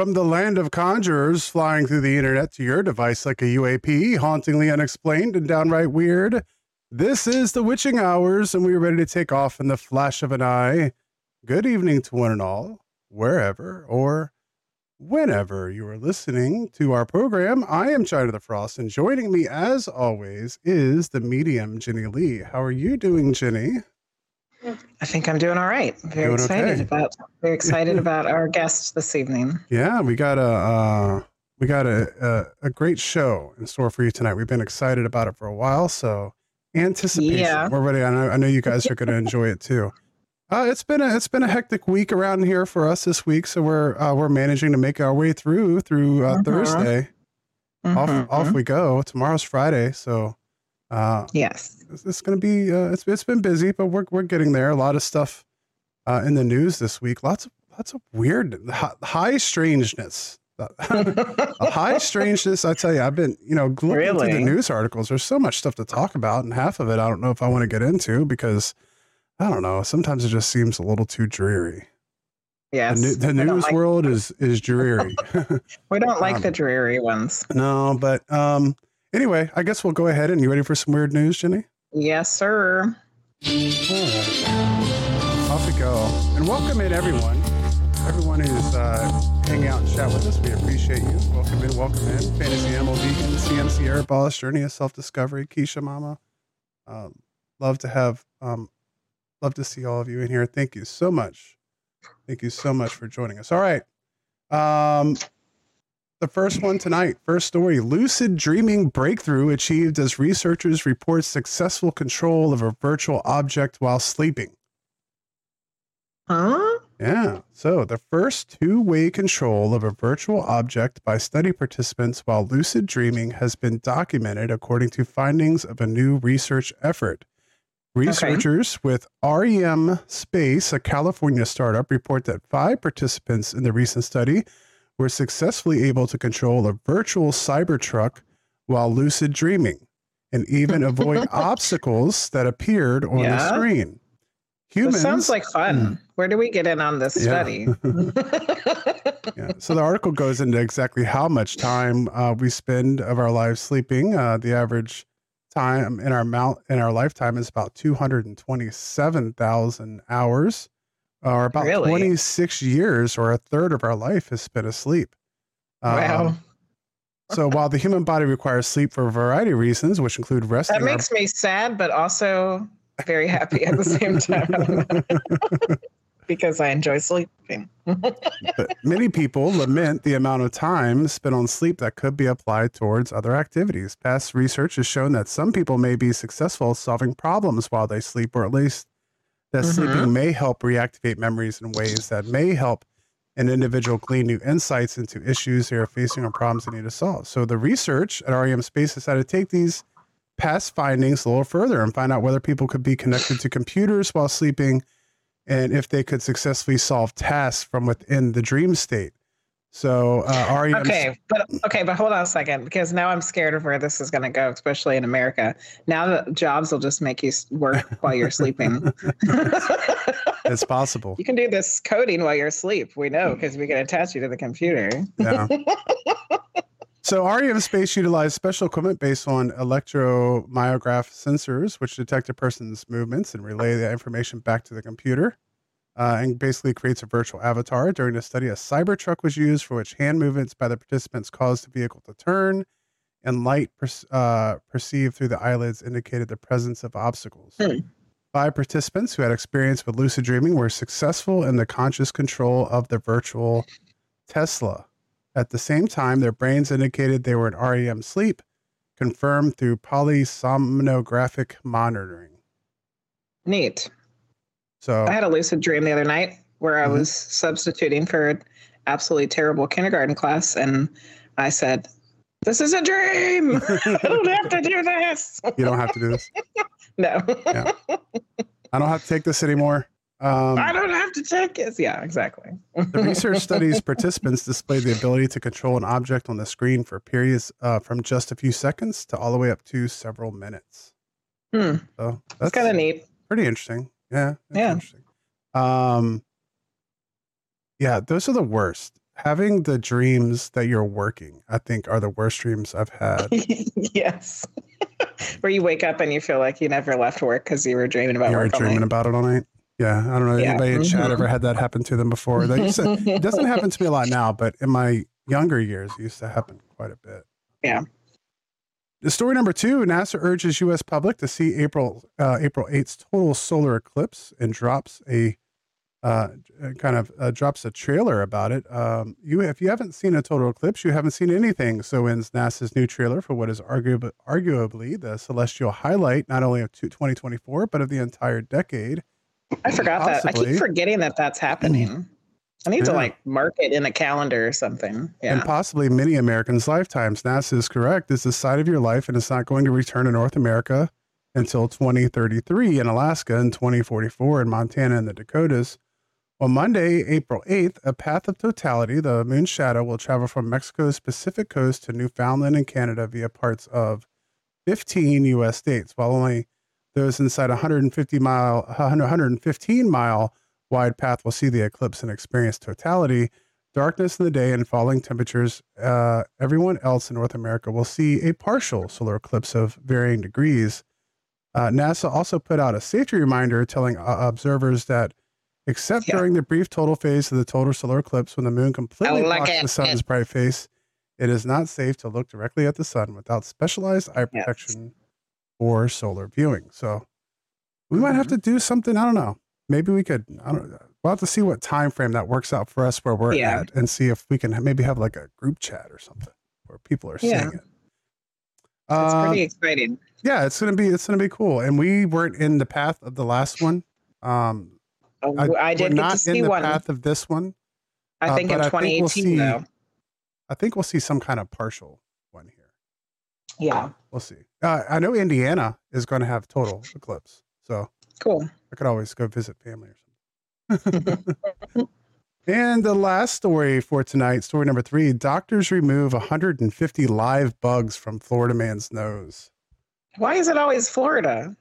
From the land of conjurers flying through the internet to your device like a UAP, hauntingly unexplained and downright weird, this is the Witching Hours, and we are ready to take off in the flash of an eye. Good evening to one and all, wherever or whenever you are listening to our program. I am China the Frost, and joining me, as always, is the medium, Jenny Lee. How are you doing, Jenny? I think I'm doing all right. Very excited about our guest this evening. Yeah, we got a great show in store for you tonight. We've been excited about it for a while, so anticipation. Yeah. We're ready. I know you guys are going to enjoy it too. It's been a hectic week around here for us this week, so we're managing to make our way through Thursday. Mm-hmm. Off we go. Tomorrow's Friday, so. Yes, it's going to be. It's been busy, but we're getting there. A lot of stuff in the news this week. Lots of weird, high strangeness. High strangeness. I tell you, I've been glued to the news articles. There's so much stuff to talk about, and half of it I don't know if I want to get into because I don't know. Sometimes it just seems a little too dreary. Yes, the news world is dreary. We don't like the dreary ones. No, but. Anyway, I guess we'll go ahead. And you ready for some weird news, Jenny? Yes, sir. Right. Off we go. And welcome in, everyone. Everyone who's hanging out and chat with us, we appreciate you. Welcome in, welcome in. Fantasy Animal Vegan, CMC Air Boss, Journey of Self-Discovery, Keisha Mama. Love to see all of you in here. Thank you so much. Thank you so much for joining us. All right. The first one tonight, first story, lucid dreaming breakthrough achieved as researchers report successful control of a virtual object while sleeping. Huh? Yeah. So the first two-way control of a virtual object by study participants while lucid dreaming has been documented according to findings of a new research effort. Researchers with REM Space, a California startup, report that 5 participants in the recent study were successfully able to control a virtual Cybertruck while lucid dreaming and even avoid obstacles that appeared on the screen. Humans. This sounds like fun. Where do we get in on this study? Yeah. So the article goes into exactly how much time we spend of our lives sleeping. The average time in our lifetime is about 227,000 hours. Or about 26 years, or a third of our life is spent asleep. Wow. So while the human body requires sleep for a variety of reasons, which include resting. That makes me sad, but also very happy at the same time because I enjoy sleeping. But many people lament the amount of time spent on sleep that could be applied towards other activities. Past research has shown that some people may be successful solving problems while they sleep, or at least that sleeping may help reactivate memories in ways that may help an individual glean new insights into issues they are facing or problems they need to solve. So the research at REM Space decided to take these past findings a little further and find out whether people could be connected to computers while sleeping and if they could successfully solve tasks from within the dream state. So REM... Okay, but hold on a second, because now I'm scared of where this is going to go, especially in America. Now the jobs will just make you work while you're sleeping. It's possible. You can do this coding while you're asleep. We know, because we can attach you to the computer. Yeah. So REM Space utilized special equipment based on electromyograph sensors, which detect a person's movements and relay that information back to the computer. And basically creates a virtual avatar. During the study, a Cybertruck was used, for which hand movements by the participants caused the vehicle to turn, and light perceived through the eyelids indicated the presence of obstacles. 5 participants who had experience with lucid dreaming were successful in the conscious control of the virtual Tesla. At the same time, their brains indicated they were in REM sleep, confirmed through polysomnographic monitoring. Neat. So I had a lucid dream the other night where I was substituting for an absolutely terrible kindergarten class. And I said, this is a dream. I don't have to do this. You don't have to do this? No. Yeah. I don't have to take this anymore. I don't have to take this. Yeah, exactly. The research studies participants displayed the ability to control an object on the screen for periods from just a few seconds to all the way up to several minutes. So that's kind of neat. Pretty interesting. Yeah. Those are the worst. Having the dreams that you're working, I think, are the worst dreams I've had. Yes. Where you wake up and you feel like you never left work because you were dreaming about work all night. You were dreaming about it all night. Yeah. I don't know if anybody in chat ever had that happen to them before. Like you said, it doesn't happen to me a lot now, but in my younger years, it used to happen quite a bit. Yeah. The story number 2, NASA urges U.S. public to see April 8th's total solar eclipse and drops a trailer about it. If you haven't seen a total eclipse, you haven't seen anything. So ends NASA's new trailer for what is arguably the celestial highlight, not only of 2024, but of the entire decade. I forgot that. I keep forgetting that that's happening. I need to mark it in a calendar or something. Yeah. And possibly many Americans' lifetimes. NASA is correct. It's the side of your life, and it's not going to return to North America until 2033 in Alaska and 2044 in Montana and the Dakotas. On Monday, April 8th, a path of totality, the moon shadow, will travel from Mexico's Pacific coast to Newfoundland and Canada via parts of 15 U.S. states, while only those inside a 115-mile wide path will see the eclipse and experience totality, darkness in the day, and falling temperatures. Everyone else in North America will see a partial solar eclipse of varying degrees. NASA also put out a safety reminder telling observers that except during the brief total phase of the total solar eclipse, when the moon completely blocks the sun's bright face, it is not safe to look directly at the sun without specialized eye protection or solar viewing. So we might have to do something. I don't know. Maybe we could. I don't know. We'll have to see what time frame that works out for us where we're at, and see if we can maybe have like a group chat or something where people are seeing it. It's pretty exciting. Yeah, it's gonna be cool. And we weren't in the path of the last one. I didn't get to see one. We're not in the path of this one. I think in 2018, though. I think we'll see some kind of partial one here. Yeah. We'll see. I know Indiana is going to have total eclipse. So cool. I could always go visit family or something. And the last story for tonight, story number 3, doctors remove 150 live bugs from Florida man's nose. Why is it always Florida?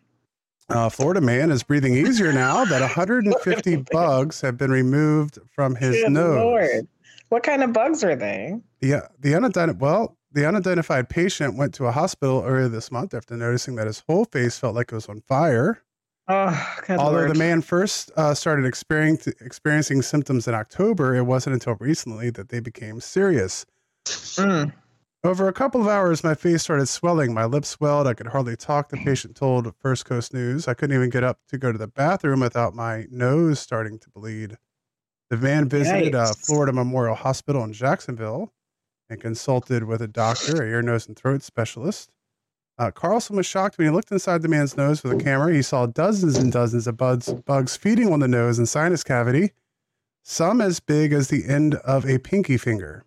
Florida man is breathing easier now that 150 bugs have been removed from his nose. Lord. What kind of bugs are they? Yeah, the unidentified patient went to a hospital earlier this month after noticing that his whole face felt like it was on fire. Oh, God. Although the man first started experiencing symptoms in October, it wasn't until recently that they became serious. Over a couple of hours, my face started swelling. My lips swelled. I could hardly talk, the patient told First Coast News. I couldn't even get up to go to the bathroom without my nose starting to bleed. The man visited Florida Memorial Hospital in Jacksonville and consulted with a doctor, an ear, nose, and throat specialist. Carlson was shocked when he looked inside the man's nose with a camera. He saw dozens and dozens of bugs feeding on the nose and sinus cavity, some as big as the end of a pinky finger.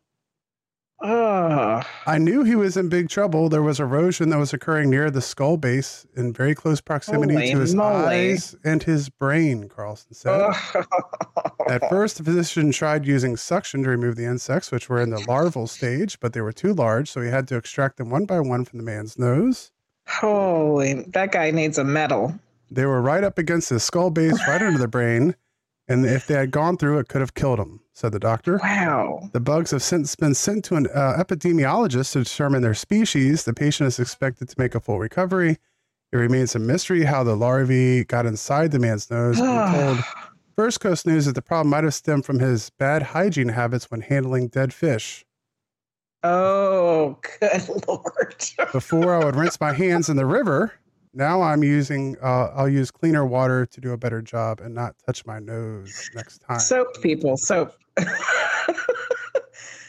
I knew he was in big trouble. There was erosion that was occurring near the skull base in very close proximity to his eyes and his brain, Carlson said. At first, the physician tried using suction to remove the insects, which were in the larval stage, but they were too large, so he had to extract them one by one from the man's nose. Holy, that guy needs a medal. They were right up against his skull base, right under the brain. And if they had gone through, it could have killed him, said the doctor. Wow. The bugs have since been sent to an epidemiologist to determine their species. The patient is expected to make a full recovery. It remains a mystery how the larvae got inside the man's nose. We told First Coast News that the problem might have stemmed from his bad hygiene habits when handling dead fish. Oh, good Lord. Before, I would rinse my hands in the river. Now I'll use cleaner water to do a better job and not touch my nose next time. Soap, people, soap.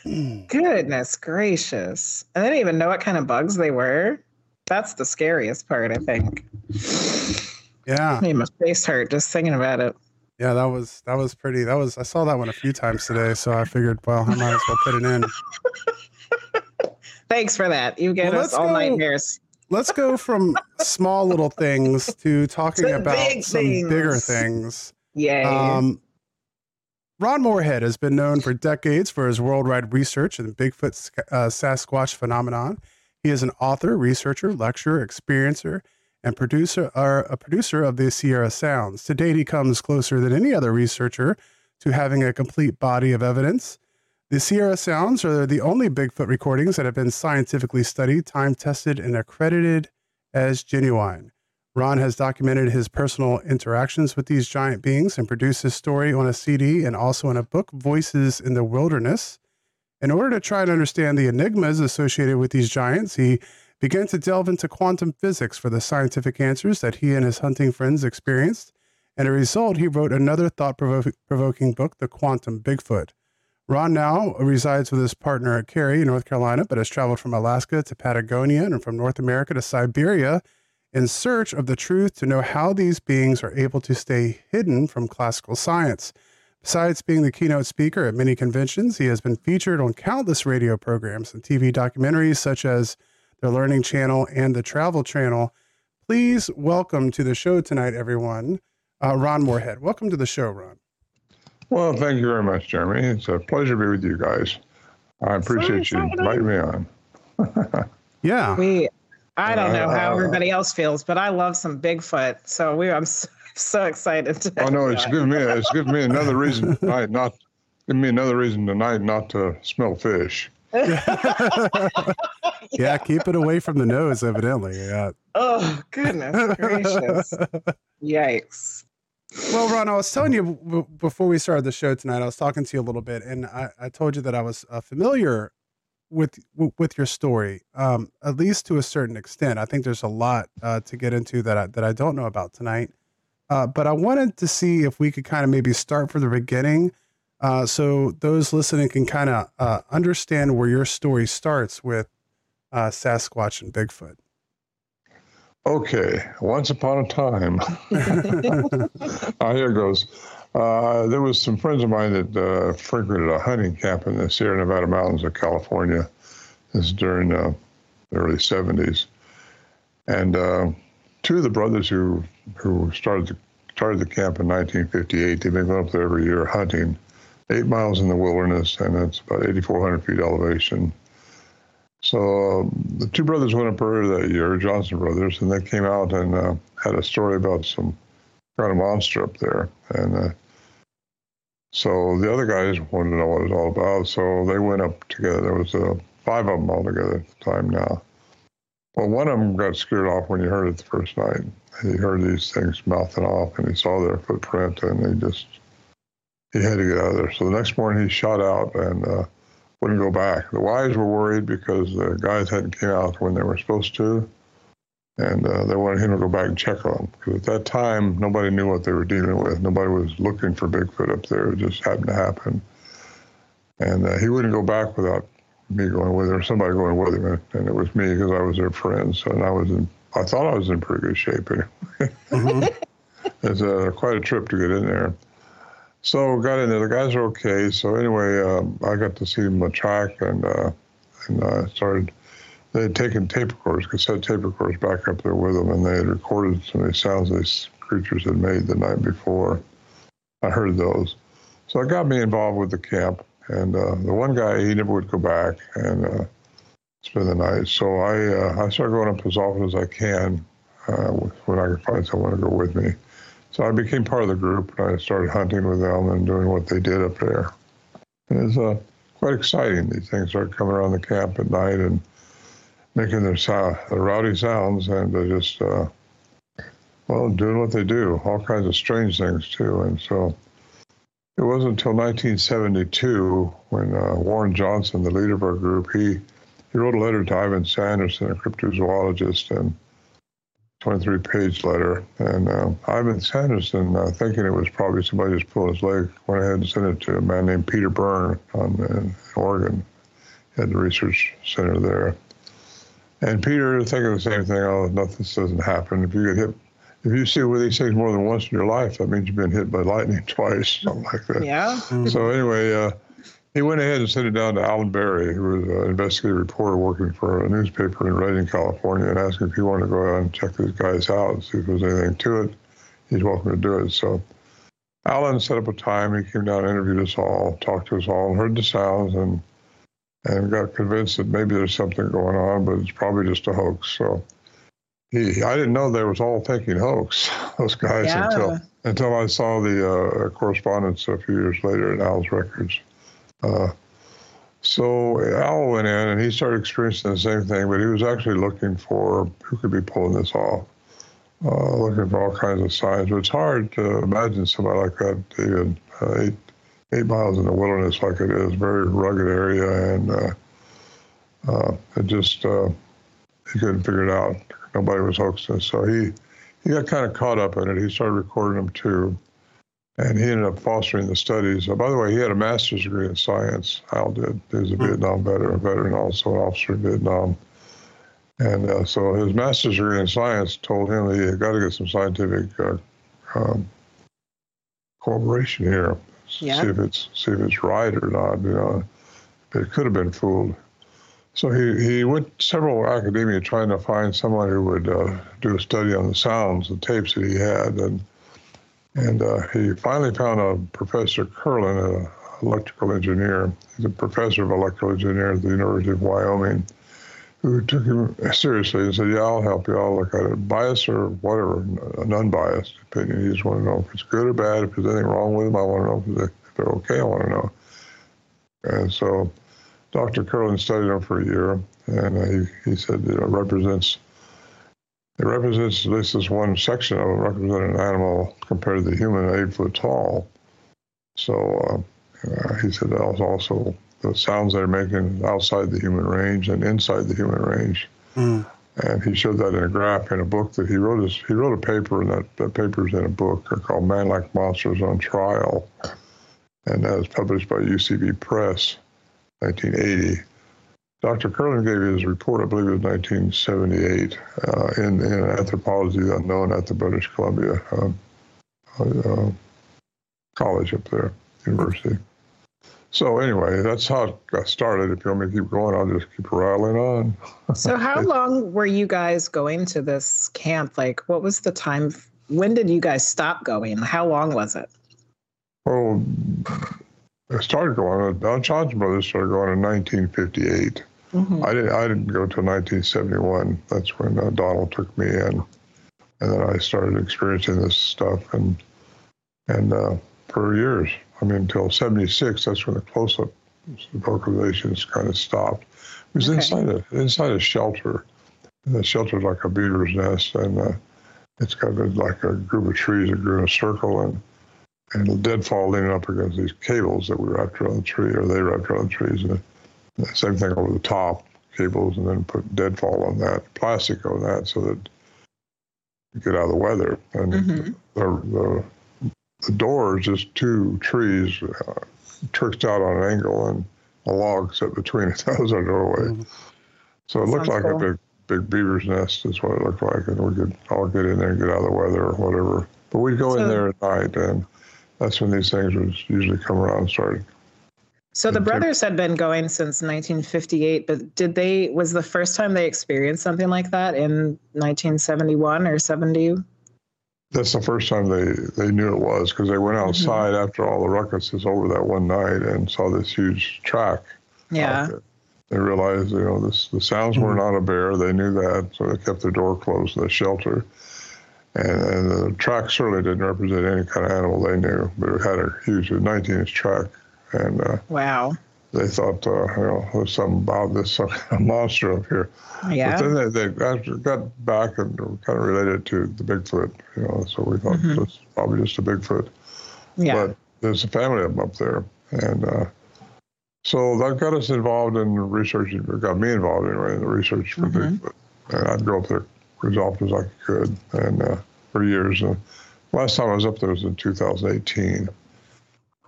Goodness gracious. I didn't even know what kind of bugs they were. That's the scariest part, I think. Yeah. I made my face hurt just thinking about it. Yeah, that was pretty. I saw that one a few times today, so I figured, well, I might as well put it in. Thanks for that. You gave us all nightmares. Let's go from small little things to talking about bigger things. Yay. Ron Morehead has been known for decades for his worldwide research in the Bigfoot Sasquatch phenomenon. He is an author, researcher, lecturer, experiencer, and producer of the Sierra Sounds. To date, he comes closer than any other researcher to having a complete body of evidence. The Sierra Sounds are the only Bigfoot recordings that have been scientifically studied, time-tested, and accredited as genuine. Ron has documented his personal interactions with these giant beings and produced his story on a CD and also in a book, Voices in the Wilderness. In order to try and understand the enigmas associated with these giants, he began to delve into quantum physics for the scientific answers that he and his hunting friends experienced. And as a result, he wrote another thought-provoking book, The Quantum Bigfoot. Ron now resides with his partner at Cary, North Carolina, but has traveled from Alaska to Patagonia and from North America to Siberia in search of the truth to know how these beings are able to stay hidden from classical science. Besides being the keynote speaker at many conventions, he has been featured on countless radio programs and TV documentaries such as The Learning Channel and The Travel Channel. Please welcome to the show tonight, everyone, Ron Morehead. Welcome to the show, Ron. Well, thank you very much, Jeremy. It's a pleasure to be with you guys. I appreciate you inviting me on. Yeah. I don't know how everybody else feels, but I love some Bigfoot. So I'm so excited. Oh no, it's given me another reason tonight not to smell fish. Yeah, keep it away from the nose, evidently. Yeah. Oh goodness gracious! Yikes. Well, Ron, I was telling you before we started the show tonight, I was talking to you a little bit, and I told you that I was familiar with your story, at least to a certain extent. I think there's a lot to get into that I don't know about tonight, but I wanted to see if we could kind of maybe start from the beginning, so those listening can kind of understand where your story starts with Sasquatch and Bigfoot. Okay, once upon a time, here goes. There was some friends of mine that frequented a hunting camp in the Sierra Nevada mountains of California. This is during the early 70s. And two of the brothers who started the camp in 1958, they've been going up there every year hunting, 8 miles in the wilderness, and it's about 8,400 feet elevation. So the two brothers went up earlier that year, Johnson brothers, and they came out and had a story about some kind of monster up there. And so the other guys wanted to know what it was all about, so they went up together. There was five of them all together at the time now. Well, one of them got scared off when he heard it the first night. He heard these things mouthing off, and he saw their footprint, and he had to get out of there. So the next morning he shot out and wouldn't go back. The wives were worried because the guys hadn't came out when they were supposed to, and they wanted him to go back and check on them. Because at that time, nobody knew what they were dealing with. Nobody was looking for Bigfoot up there. It just happened to happen. And he wouldn't go back without me going with him, or somebody going with him. And it was me because I was their friend. So and I thought I was in pretty good shape anyway. Mm-hmm. It's quite a trip to get in there. So got in there. The guys are okay. So anyway, I got to see them track, and I started. They had taken cassette tape recorders, back up there with them, and they had recorded some of the sounds these creatures had made the night before. I heard those, so it got me involved with the camp. And the one guy, he never would go back and spend the night. So I started going up as often as I can when I could find someone to go with me. So I became part of the group, and I started hunting with them and doing what they did up there. And it was quite exciting. These things started coming around the camp at night and making their rowdy sounds, and they're just, doing what they do, all kinds of strange things, too. And so it wasn't until 1972 when Warren Johnson, the leader of our group, he wrote a letter to Ivan Sanderson, a cryptozoologist, and 23-page letter, and Ivan Sanderson, thinking it was probably somebody just pulling his leg, went ahead and sent it to a man named Peter Byrne in Oregon. He had the research center there. And Peter, thinking the same thing, this doesn't happen. If you see one of these things more than once in your life, that means you've been hit by lightning twice, something like that. Yeah. Mm-hmm. So anyway, he went ahead and sent it down to Alan Berry, who was an investigative reporter working for a newspaper in Redding, California, and asked him if he wanted to go out and check these guys out and see if there was anything to it. He's welcome to do it. So Alan set up a time. He came down and interviewed us all, talked to us all, and heard the sounds, and got convinced that maybe there's something going on, but it's probably just a hoax. So I didn't know they was all thinking hoax, those guys, yeah. until I saw the correspondence a few years later in Al's records. So Al went in and he started experiencing the same thing, but he was actually looking for who could be pulling this off, looking for all kinds of signs. It's hard to imagine somebody like that, David, 8 miles in the wilderness like it is, very rugged area, and he couldn't figure it out. Nobody was hoaxing. So he got kind of caught up in it. He started recording them too, and he ended up fostering the studies. By the way, he had a master's degree in science, Al did. He was a Vietnam veteran also, an officer in Vietnam. And so his master's degree in science told him that he had got to get some scientific cooperation here. Yeah. See if it's right or not, you know. It could have been fooled. So he went to several academia trying to find someone who would do a study on the sounds, the tapes that he had. And he finally found a Professor Curlin, an electrical engineer. He's a professor of electrical engineering at the University of Wyoming, who took him seriously and said, yeah, I'll help you. I'll look at it. Biased or whatever, an unbiased opinion. He just want to know if it's good or bad. If there's anything wrong with them, I want to know. If they're okay, I want to know. And so Dr. Curlin studied him for a year, and he said it represents, at least this one section of it, represented an animal compared to the human, 8 foot tall. So he said that was also the sounds they're making outside the human range and inside the human range. Mm. And he showed that in a graph in a book that he wrote. He wrote a paper, and that paper's in a book called Man-Like Monsters on Trial. And that was published by UCB Press, 1980. Dr. Curlin gave his report, I believe it was 1978, in Anthropology of the Unknown at the British Columbia College up there, university. So anyway, that's how it got started. If you want me to keep going, I'll just keep rattling on. So how long were you guys going to this camp? Like, what was the time? When did you guys stop going? How long was it? Well, I started going. The Johnson brothers started going in 1958. Mm-hmm. I didn't go till 1971. That's when Donald took me in, and then I started experiencing this stuff and for years. I mean, until 76. That's when the close-up vocalizations kind of stopped. It was inside a shelter. And the shelter's like a beaver's nest, and it's got like a group of trees that grew in a circle, and the deadfall leaning up against these cables that we wrapped around the tree, or they wrapped around the trees, and the same thing over the top, cables, and then put deadfall on that, plastic on that, so that you get out of the weather. And the door is just two trees tricked out on an angle, and a log set between it. That was our doorway. Mm-hmm. So it looked like a big beaver's nest is what it looked like, and we could all get in there and get out of the weather or whatever. But we'd go in there at night, and that's when these things would usually come around and start. So the brothers had been going since 1958, but was the first time they experienced something like that in 1971 or 70? That's the first time they knew it was, because they went outside after all the ruckus is over that one night and saw this huge track. Yeah. They realized, you know, the sounds were not a bear. They knew that, so they kept their door closed in the shelter. And the track certainly didn't represent any kind of animal they knew, but it had a huge 19-inch track. And wow. They thought, you know, there's something about this, some kind of monster up here. Yeah. But then they got back and kind of related to the Bigfoot, you know, so we thought it's probably just a Bigfoot. Yeah. But there's a family of them up there. And so that got us involved in research, or got me involved anyway, in the research for Bigfoot. And I'd go up there as often as I could, and for years. Last time I was up there was in 2018.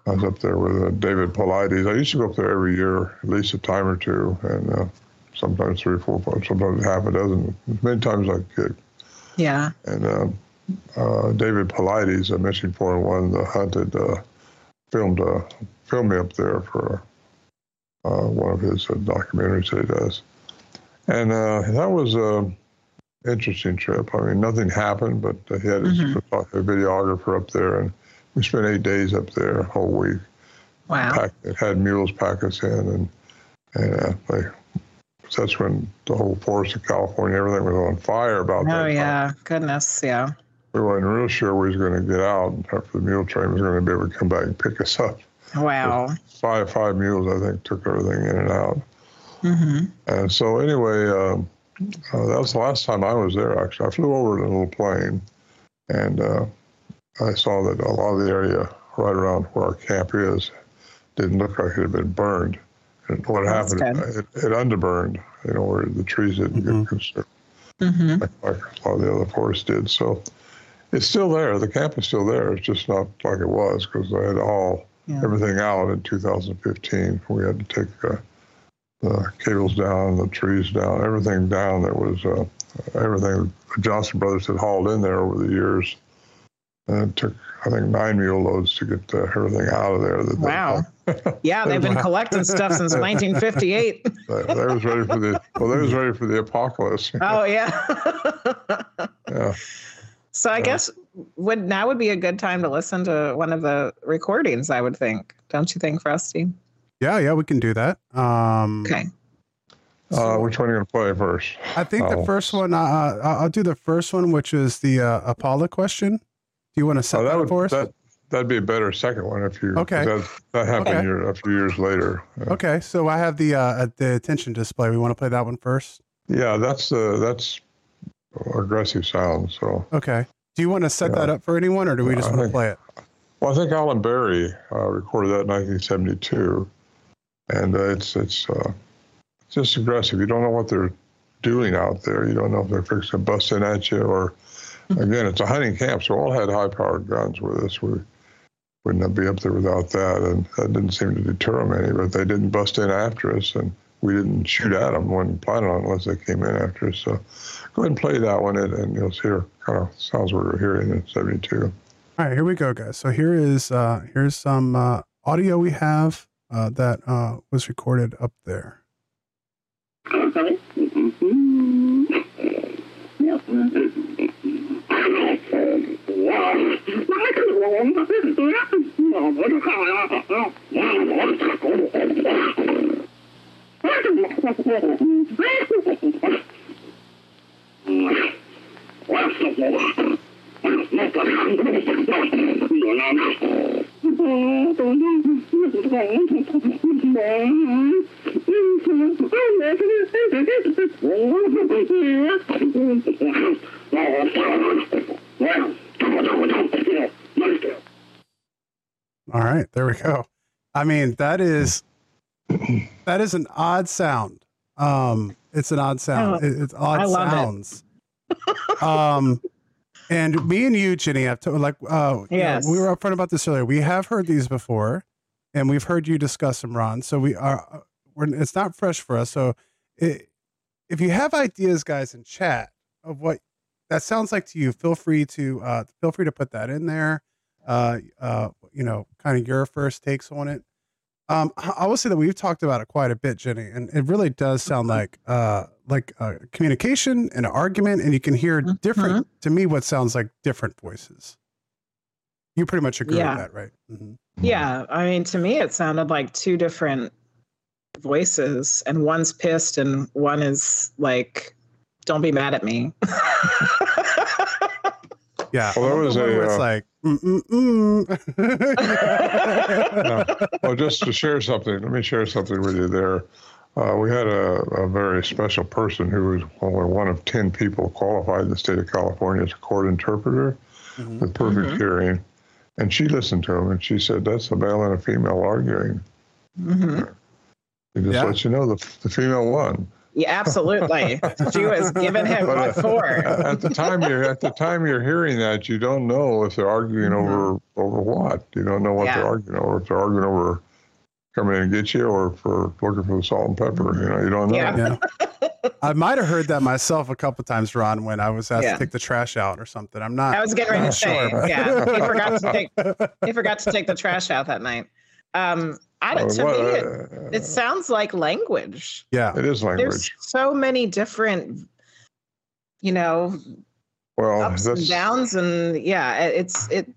I was up there with David Paulides. I used to go up there every year, at least a time or two, and sometimes three or four, sometimes half a dozen, as many times as I could. Yeah. And David Paulides, I mentioned 411, The Hunted, filmed me up there for one of his documentaries that he does. And that was interesting trip. I mean, nothing happened, but he had his videographer up there, and we spent 8 days up there, a whole week. Wow. Had mules pack us in, and that's when the whole forest of California, everything was on fire about that. Oh, yeah. Time. Goodness, yeah. We weren't real sure we was going to get out, and after the mule train was going to be able to come back and pick us up. Wow. Five mules, I think, took everything in and out. Mm-hmm. And so anyway, that was the last time I was there, actually. I flew over in a little plane, and I saw that a lot of the area right around where our camp is didn't look like it had been burned. And what happened, it underburned, you know, where the trees didn't get consumed, like a lot of the other forests did. So it's still there. The camp is still there. It's just not like it was, because I had everything out in 2015. We had to take the cables down, the trees down, everything down. That was everything the Johnson brothers had hauled in there over the years. And it took, I think, 9 mule loads to get everything out of there. Yeah, they've been collecting stuff since 1958. They was ready for the apocalypse. Oh, yeah. Yeah. So I guess now would be a good time to listen to one of the recordings, I would think. Don't you think, Frosty? Yeah, we can do that. Okay. Which one are you going to play first? I think the first one, I'll do the first one, which is the Apollo question. Do you want to set that for us? That'd be a better second one if you. Okay. That happened a few years later. Okay, so I have the attention display. We want to play that one first. Yeah, that's aggressive sound. So. Okay. Do you want to set that up for anyone, or do we just want to play it? Well, I think Alan Berry recorded that in 1972, and it's just aggressive. You don't know what they're doing out there. You don't know if they're fixing to bust in at you or. Again, it's a hunting camp, so all had high-powered guns with us. We wouldn't be up there without that, and that didn't seem to deter them any, but they didn't bust in after us, and we didn't shoot at them when planning on unless they came in after us. So go ahead and play that one, and you'll see it kind of sounds what we're hearing in 72. All right, here we go, guys. So here is here's some audio we have that was recorded up there. Okay. All right, there we go. I mean, that is an odd sound. It's an odd sound. It's odd sounds. And me and you, Jenny, have yes. We were upfront about this earlier. We have heard these before, and we've heard you discuss them, Ron. So it's not fresh for us. So if you have ideas, guys, in chat of what that sounds like to you, feel free to put that in there. You know, kind of your first takes on it. I will say that we've talked about it quite a bit, Jenny, and it really does sound like communication and an argument, and you can hear different to me what sounds like different voices. You pretty much agree with that, right? Mm-hmm. Yeah, I mean, to me, it sounded like two different voices, and one's pissed, and one is like, "Don't be mad at me." Yeah, well, there was where it's like. No. Well, just to share something, let me share something with you there. We had a very special person who was only one of 10 people qualified in the state of California as a court interpreter with perfect hearing. And she listened to him, and she said, that's a male and a female arguing. Mm-hmm. It just lets you know the female won. Yeah, absolutely. She was giving him what for. At the time you're hearing that, you don't know if they're arguing over what. You don't know what they're arguing over. If they're arguing over coming in and get you, or for looking for the salt and pepper, you know, you don't know. Yeah. Yeah. I might have heard that myself a couple of times, Ron, when I was asked to take the trash out or something. I was getting ready to say, he forgot to take the trash out that night. To me, it sounds like language. Yeah, it is language. There's so many different, you know, ups and downs, and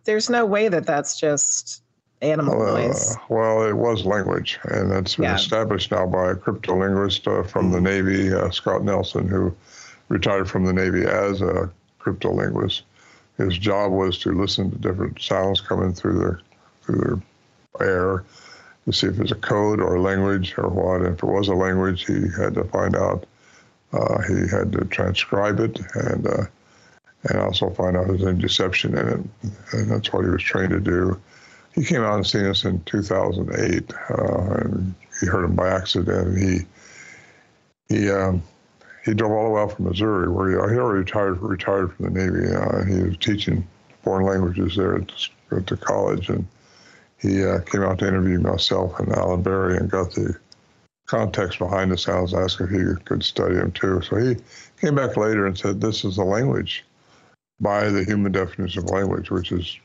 there's no way that's just animal noise. It was language, and that's been established now by a cryptolinguist from the Navy, Scott Nelson, who retired from the Navy as a cryptolinguist. His job was to listen to different sounds coming through their air to see if there's a code or a language or what. And if it was a language, he had to find out. He had to transcribe it and also find out there's any deception in it. And that's what he was trained to do. He came out and seen us in 2008, and he heard him by accident. He drove all the way out from Missouri, where he already retired from the Navy. He was teaching foreign languages there at the college, and he came out to interview myself and Alan Berry and got the context behind the sounds, asked if he could study them too. So he came back later and said, "This is the language, by the human definition of language," which is,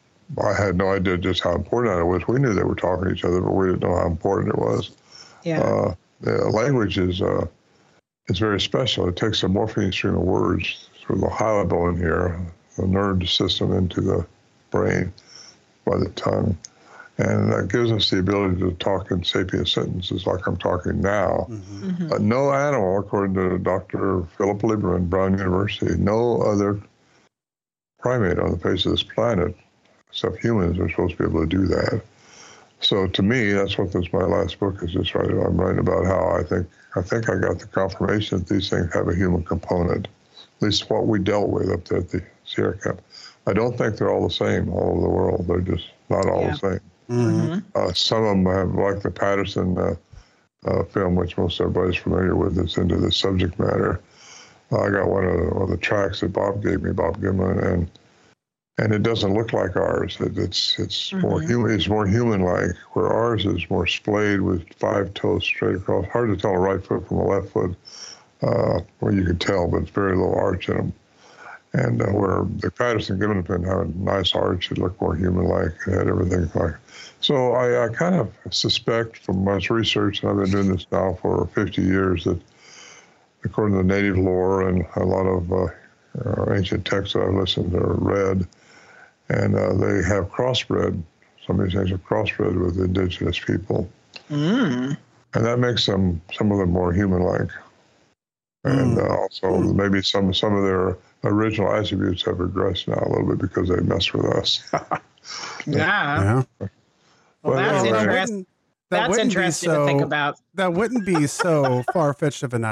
I had no idea just how important that was. We knew they were talking to each other, but we didn't know how important it was. Yeah. Language is very special. It takes a morphine stream of words through the hyoid in here, the nerve system into the brain by the tongue. And that gives us the ability to talk in sapient sentences like I'm talking now. Mm-hmm. Mm-hmm. But no animal, according to Dr. Philip Lieberman, Brown University, no other primate on the face of this planet except humans are supposed to be able to do that. So to me, that's what this my last book is. Just right, I'm writing about how I think I got the confirmation that these things have a human component. At least what we dealt with up there at the Sierra Camp. I don't think they're all the same all over the world. They're just not all the same. Mm-hmm. Some of them have, like the Patterson film, which most everybody's familiar with, that's into the subject matter. I got one of the tracks that Bob gave me, Bob Gimlin, and it doesn't look like ours. It's mm-hmm. more human. It's more human-like, where ours is more splayed with five toes straight across. Hard to tell a right foot from a left foot. Well, you can tell, but it's very little arch in them. And where the Patterson Gimlin film had a nice arch, it looked more human-like. It had everything like. So I kind of suspect from my research, and I've been doing this now for 50 years, that according to native lore and a lot of ancient texts that I've listened to or read, and they have crossbred. Some of these things are crossbred with indigenous people. Mm. And that makes them, some of them, more human-like. And also maybe some of their original attributes have regressed now a little bit because they messed with us. Yeah. Well, but that's anyway, interesting. That's interesting to think about. That wouldn't be so far-fetched of an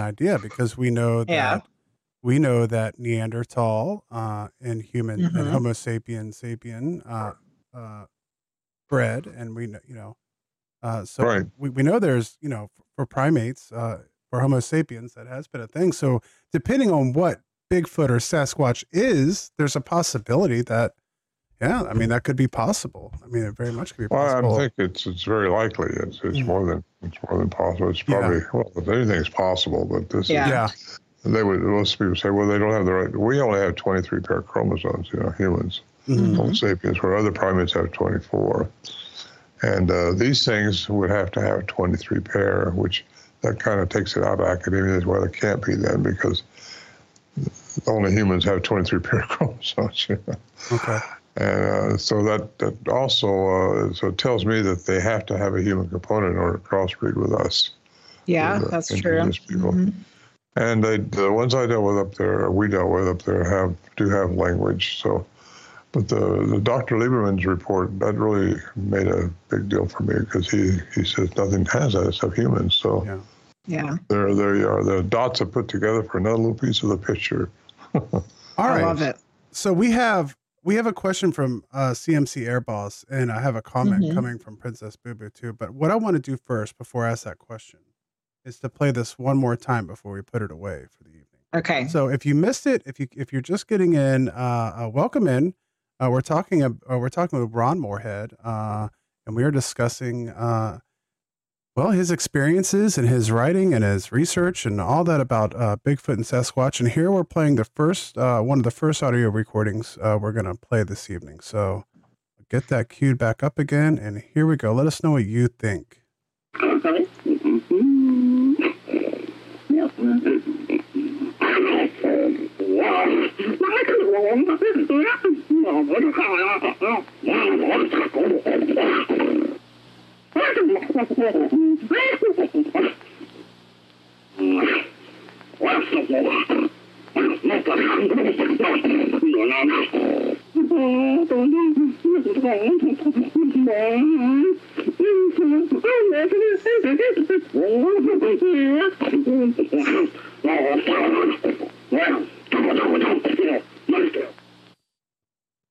idea, because we know that Neanderthal and human and Homo sapiens sapien bred, and we so we know there's for primates for Homo sapiens that has been a thing. So depending on what Bigfoot or Sasquatch is, there's a possibility that that could be possible. I mean, it very much could be possible. Well, I think it's very likely. It's more than possible. It's probably if anything's possible, but this is. They would. Most people say, "Well, they don't have the right." We only have 23 pair of chromosomes, humans, Homo sapiens, where other primates have 24. And these things would have to have 23 pair, which that kind of takes it out of academia as well. It can't be then, because only humans have 23 pair of chromosomes. Okay. And so that also so it tells me that they have to have a human component in order to crossbreed with us. Yeah, with, that's true. Mm-hmm. And the ones I dealt with up there, we dealt with up there, do have language. So, but the Dr. Lieberman's report, that really made a big deal for me, because he says nothing has that except humans. So, there you are. The dots are put together for another little piece of the picture. All right, I love it. So we have a question from CMC Airboss, and I have a comment coming from Princess Boo Boo too. But what I want to do first, before I ask that question, is to play this one more time before we put it away for the evening. Okay. So if you missed it, if you're just getting in, welcome in. We're talking with Ron Morehead, and we are discussing his experiences and his writing and his research and all that about Bigfoot and Sasquatch. And here we're playing the first one of the first audio recordings we're going to play this evening. So get that queued back up again, and here we go. Let us know what you think. Okay. All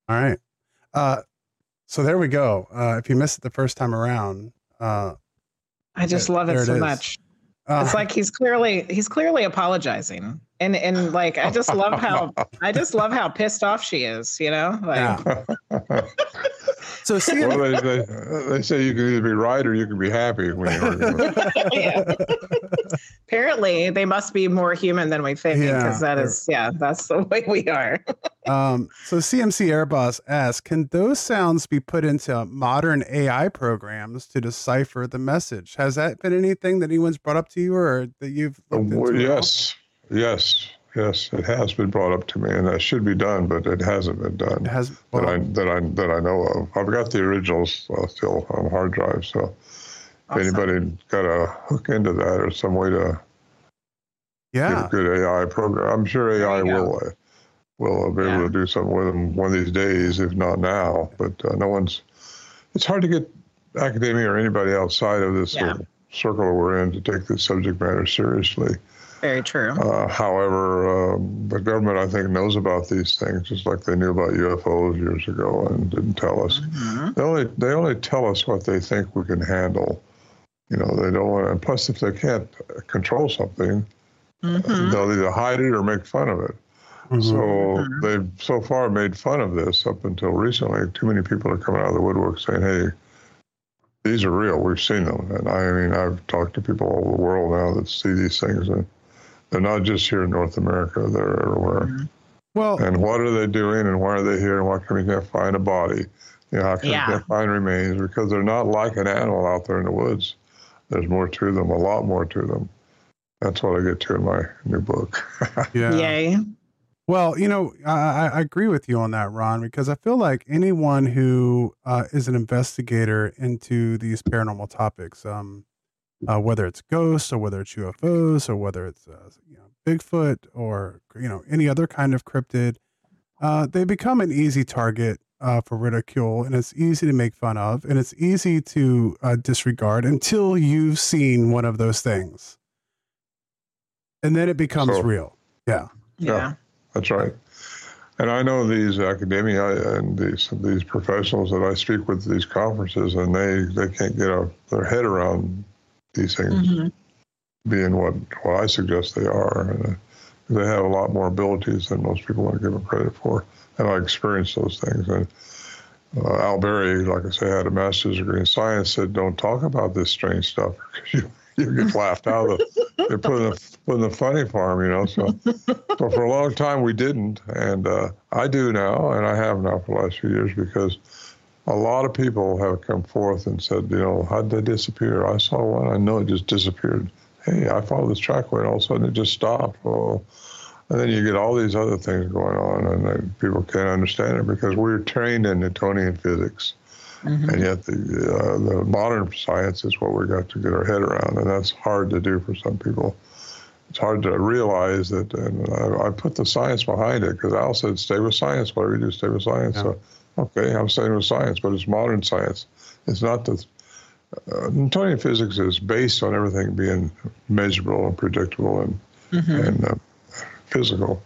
right. So there we go. If you missed it the first time around, I just love it so much. It's like he's clearly apologizing, and like I just love how pissed off she is, you know. Like, yeah. So they say you can either be right or you can be happy when you're arguing. Yeah. Apparently, they must be more human than we think, because that's the way we are. So CMC Airbus asks, can those sounds be put into modern AI programs to decipher the message? Has that been anything that anyone's brought up to you or that you've looked into? Yes, it has been brought up to me, and that should be done, but it hasn't been done that I know of. I've got the originals still on hard drive, so awesome. If anybody got a hook into that or some way to get a good AI program, I'm sure AI will be able to do something with them one of these days, if not now. But it's hard to get academia or anybody outside of this little circle we're in to take this subject matter seriously. Very true. However, the government, I think, knows about these things, just like they knew about UFOs years ago and didn't tell us. Mm-hmm. They only tell us what they think we can handle. You know, they don't want to, and plus, if they can't control something, they'll either hide it or make fun of it. Mm-hmm. So they've so far made fun of this up until recently. Too many people are coming out of the woodwork saying, hey, these are real. We've seen them. And I mean, I've talked to people all over the world now that see these things, and they're not just here in North America. They're everywhere. Well, and what are they doing, and why are they here, and why can we not find a body? You know, how can we not find remains? Because they're not like an animal out there in the woods. There's more to them, a lot more to them. That's what I get to in my new book. Yay. Well, you know, I agree with you on that, Ron, because I feel like anyone who is an investigator into these paranormal topics, whether it's ghosts or whether it's UFOs or whether it's Bigfoot or any other kind of cryptid, they become an easy target for ridicule, and it's easy to make fun of, and it's easy to disregard until you've seen one of those things, and then it becomes real. Yeah. That's right. And I know these academia and these professionals that I speak with at these conferences, and they can't get their head around these things being what I suggest they are. And they have a lot more abilities than most people want to give them credit for. And I experienced those things. And Al Berry, like I say, had a master's degree in science, said, don't talk about this strange stuff because you get laughed out of it. They're putting the funny farm, so but for a long time we didn't, and I do now, and I have now for the last few years, because a lot of people have come forth and said, how'd they disappear? I saw one, I know it just disappeared. Hey, I followed this trackway, and all of a sudden it just stopped. Well, and then you get all these other things going on, and people can't understand it because we're trained in Newtonian physics. Mm-hmm. And yet the modern science is what we got to get our head around, and that's hard to do for some people. It's hard to realize that, and I put the science behind it, because Al said, stay with science. Whatever you do, stay with science. Yeah. So, okay, I'm staying with science, but it's modern science. It's not the Newtonian physics is based on everything being measurable and predictable and physical,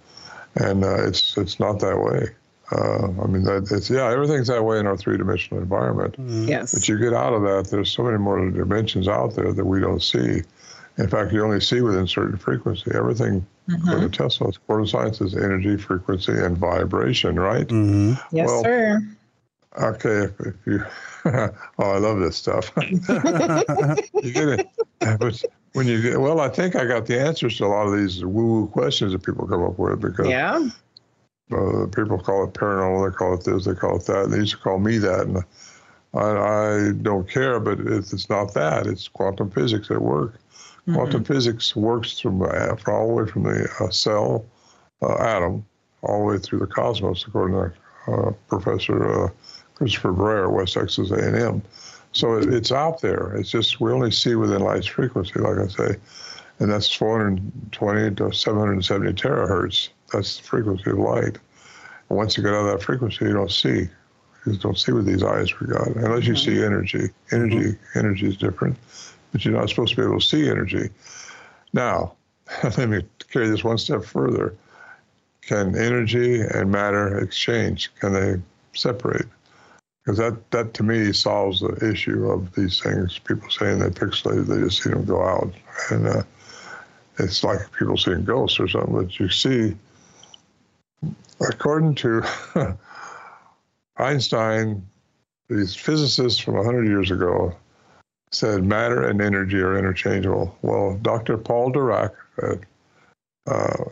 and it's not that way. Everything's that way in our three-dimensional environment. Yes. But you get out of that, there's so many more dimensions out there that we don't see. In fact, you only see within certain frequency. Everything for Tesla's quantum science is energy, frequency, and vibration, right? Mm-hmm. Yes, sir. Okay, if you... I love this stuff. You get it. But when you get... Well, I think I got the answers to a lot of these woo-woo questions that people come up with, because... Yeah. People call it paranormal, they call it this, they call it that. They used to call me that, and I don't care, but it's not that. It's quantum physics at work. Quantum physics works from all the way from the cell, atom, all the way through the cosmos, according to Professor Christopher Brer, West Texas A&M. So it's out there. It's just we only see within light's frequency, like I say, and that's 420 to 770 terahertz. That's the frequency of light. And once you get out of that frequency, you don't see. because don't see with these eyes for God, unless you see energy. Energy is different, but you're not supposed to be able to see energy. Now, let me carry this one step further. Can energy and matter exchange? Can they separate? Because that to me solves the issue of these things. People saying they're pixelated, they just see them go out. And it's like people seeing ghosts or something. But you see, according to Einstein, these physicists from 100 years ago said matter and energy are interchangeable. Well, Dr. Paul Dirac got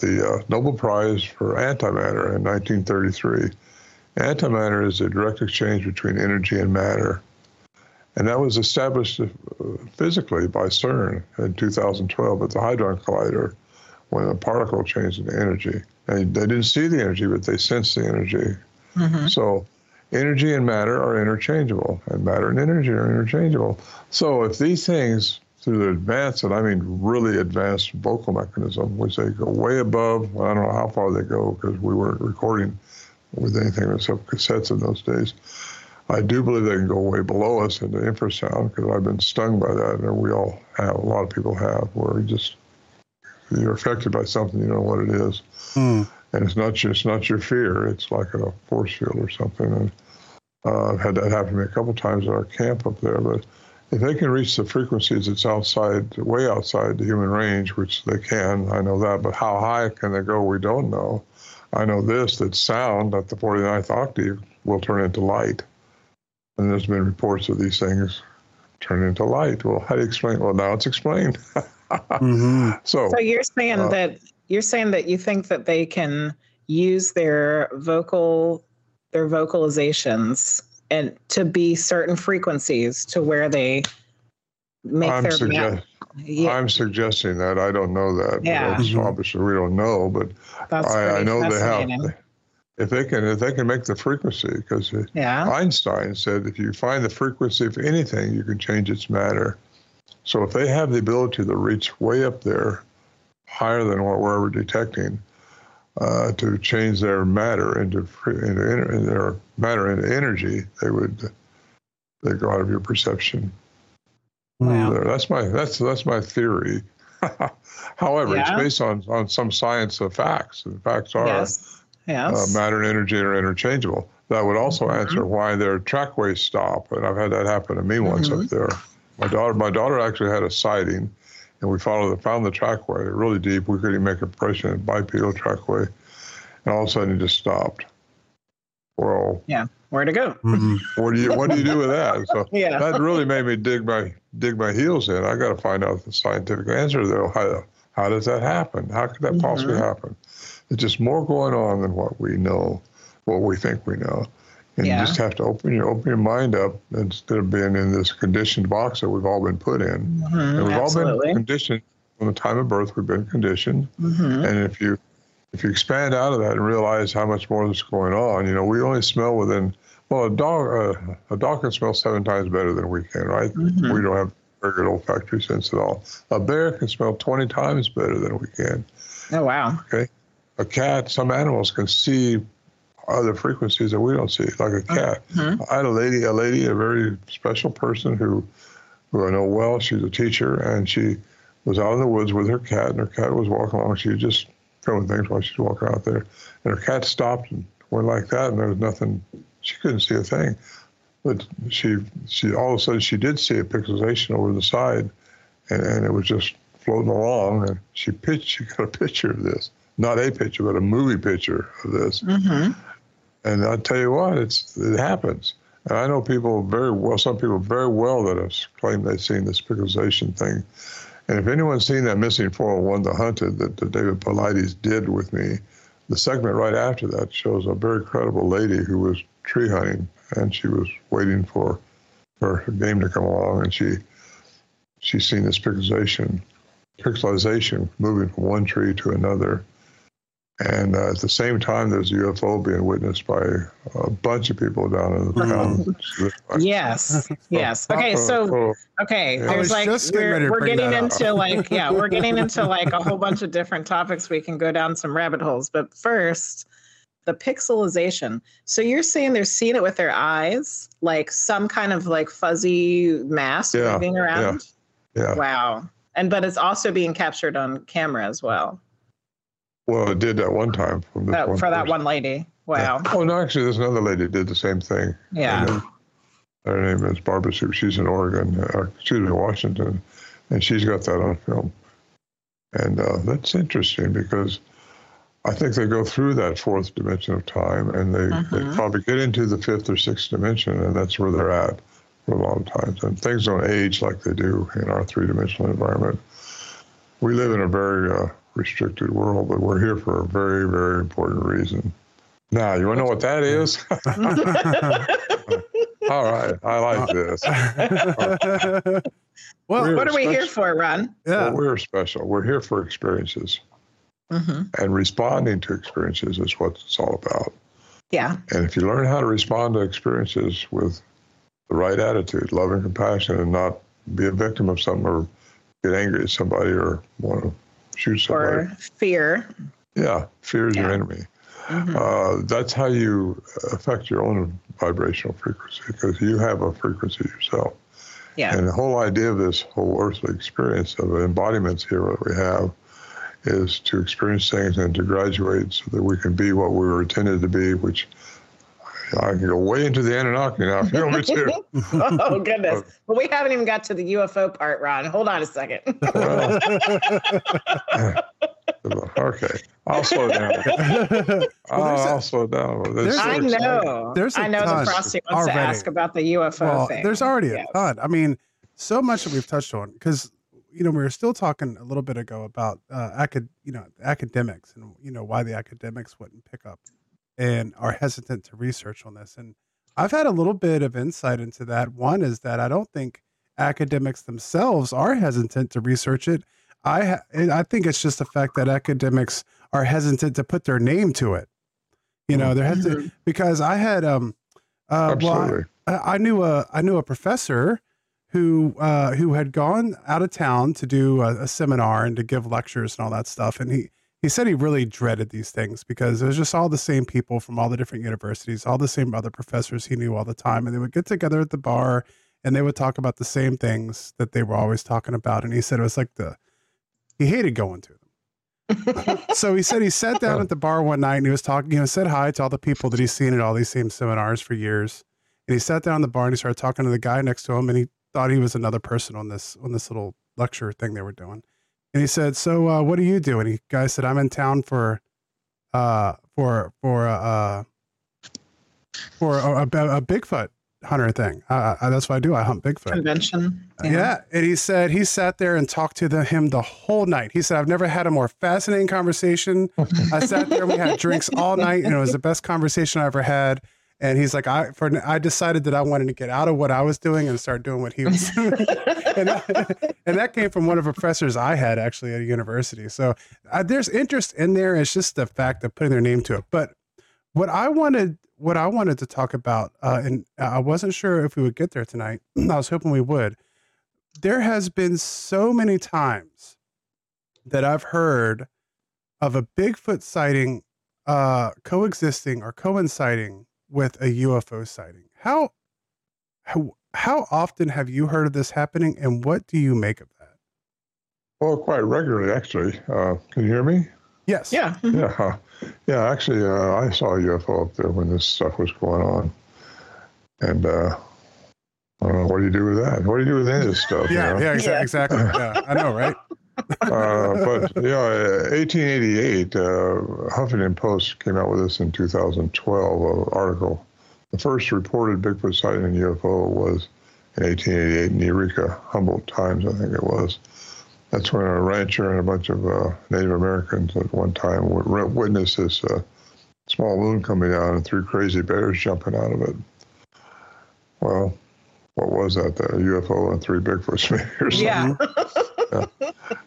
the Nobel Prize for antimatter in 1933. Antimatter is a direct exchange between energy and matter. And that was established physically by CERN in 2012 at the Hadron Collider when a particle changed into energy. And they didn't see the energy, but they sensed the energy. Mm-hmm. So energy and matter are interchangeable, and matter and energy are interchangeable. So if these things, through the advanced, and I mean really advanced vocal mechanism, which they go way above, I don't know how far they go because we weren't recording with anything except cassettes in those days. I do believe they can go way below us in the infrasound because I've been stung by that, and we all have, a lot of people have, where you're affected by something, you know what it is. Mm. And it's not your fear, it's like a force field or something. And I've had that happen to me a couple times at our camp up there, but if they can reach the frequencies that's outside, way outside the human range, which they can, I know that, but how high can they go, we don't know. I know this, that sound at the 49th octave will turn into light. And there's been reports of these things turn into light. Well, how do you explain? Well, now it's explained. Mm-hmm. So you're saying that you think that they can use their vocalizations and to be certain frequencies to where they make I'm suggesting that. I don't know that. Yeah. Obviously, we don't know, but I know they have. If they can make the frequency, because Einstein said if you find the frequency of anything, you can change its matter. So if they have the ability to reach way up there, higher than what we're ever detecting, to change their matter into energy, they go out of your perception. Wow. That's my theory. However, it's based on some science of facts. And facts are matter and energy are interchangeable. That would also answer why their trackways stop. And I've had that happen to me once up there. My daughter actually had a sighting, and we found the trackway really deep. We couldn't make impression in bipedal trackway, and all of a sudden it just stopped. Well, where to go? Mm-hmm. What do you do with that? So that really made me dig my heels in. I got to find out the scientific answer though. How does that happen? How could that possibly happen? There's just more going on than what we know, what we think we know. And you just have to open your mind up instead of being in this conditioned box that we've all been put in. Mm-hmm, and we've all been conditioned from the time of birth. We've been conditioned. Mm-hmm. And if you expand out of that and realize how much more is going on, you know, we only smell a dog can smell 7 times better than we can, right? Mm-hmm. We don't have very good olfactory sense at all. A bear can smell 20 times better than we can. Oh, wow. Okay. A cat, some animals can see other frequencies that we don't see, like a cat. Mm-hmm. I had a lady, a very special person who I know well. She's a teacher, and she was out in the woods with her cat, and her cat was walking along. She was just throwing things while she's walking out there, and her cat stopped and went like that, and there was nothing. She couldn't see a thing, but she all of a sudden she did see a pixelation over the side, and it was just floating along, and she got a picture of this. Not a picture, but a movie picture of this. Mm-hmm. And I'll tell you what, it happens. And I know some people very well that have claimed they've seen this pixelation thing. And if anyone's seen that Missing 401, The Hunted, that David Paulides did with me, the segment right after that shows a very credible lady who was tree hunting, and she was waiting for her game to come along, and she's seen this pixelization moving from one tree to another. And at the same time, there's a UFO being witnessed by a bunch of people down in the town. Yes. Okay, so there's like we're getting into like a whole bunch of different topics. We can go down some rabbit holes, but first, the pixelization. So you're saying they're seeing it with their eyes, like some kind of like fuzzy mass moving around? Yeah. Wow. But it's also being captured on camera as well. Well, it did that one time. That one lady. Wow. Yeah. Oh, no, actually, there's another lady who did the same thing. Yeah. Her name is Barbara Sue. She's in Oregon. She's in Washington. And she's got that on film. And that's interesting because I think they go through that fourth dimension of time and they probably get into the fifth or sixth dimension, and that's where they're at for a long time. And things don't age like they do in our three-dimensional environment. We live in a very restricted world, but we're here for a very, very important reason. Now, you want to know what that is? All right. I like this. Well, what are we here for, Ron? Yeah. Well, we're special. We're here for experiences. Mm-hmm. And responding to experiences is what it's all about. Yeah. And if you learn how to respond to experiences with the right attitude, love and compassion, and not be a victim of something or get angry at somebody or want to shoot somebody. Or fear. Yeah. Fear is your enemy. Mm-hmm. That's how you affect your own vibrational frequency, because you have a frequency yourself. Yeah. And the whole idea of this whole earthly experience of embodiments here that we have is to experience things and to graduate so that we can be what we were intended to be, which I can go way into the Anunnaki now if you want me to. Oh, goodness. Well, we haven't even got to the UFO part, Ron. Hold on a second. Well, okay. I'll slow down. I'll slow down. I know the Frosty wants to ask about the UFO thing. There's already a ton. I mean, so much that we've touched on, because we were still talking a little bit ago about academics and why the academics wouldn't pick up and are hesitant to research on this. And I've had a little bit of insight into that. One is that I don't think academics themselves are hesitant to research it. I think it's just the fact that academics are hesitant to put their name to it. They're hesitant because I had I knew a professor who had gone out of town to do a seminar and to give lectures and all that stuff. And he said he really dreaded these things because it was just all the same people from all the different universities, all the same other professors he knew all the time. And they would get together at the bar and they would talk about the same things that they were always talking about. And he said it was like he hated going to them. So he said he sat down at the bar one night and he was talking, said hi to all the people that he's seen at all these same seminars for years. And he sat down at the bar and he started talking to the guy next to him, and he thought he was another person on this little lecture thing they were doing. And he said, so what do you do? And the guy said, I'm in town for a Bigfoot hunter thing. That's what I do. I hunt Bigfoot. Convention. Yeah. And he said he sat there and talked to him the whole night. He said, I've never had a more fascinating conversation. I sat there, we had drinks all night, and it was the best conversation I ever had. And he's like, I decided that I wanted to get out of what I was doing and start doing what he was doing. And that came from one of the professors I had actually at a university. So there's interest in there. It's just the fact of putting their name to it. But what I wanted to talk about, and I wasn't sure if we would get there tonight. I was hoping we would. There has been so many times that I've heard of a Bigfoot sighting coexisting or coinciding with a UFO sighting. How often have you heard of this happening, and what do you make of that? Well, quite regularly, actually. Can you hear me? Yes. Yeah. Mm-hmm. Yeah. Actually, I saw a UFO up there when this stuff was going on, and I don't know, what do you do with that? What do you do with any of this stuff? Exactly. Yeah, I know, right? But 1888, Huffington Post came out with this in 2012, an article. The first reported Bigfoot sighting in UFO was in 1888 in Eureka, Humboldt Times, I think it was. That's when a rancher and a bunch of Native Americans at one time would witnessed this small moon coming down and three crazy bears jumping out of it. Well, what was that? A UFO and three Bigfoots maybe or something? Yeah. Yeah.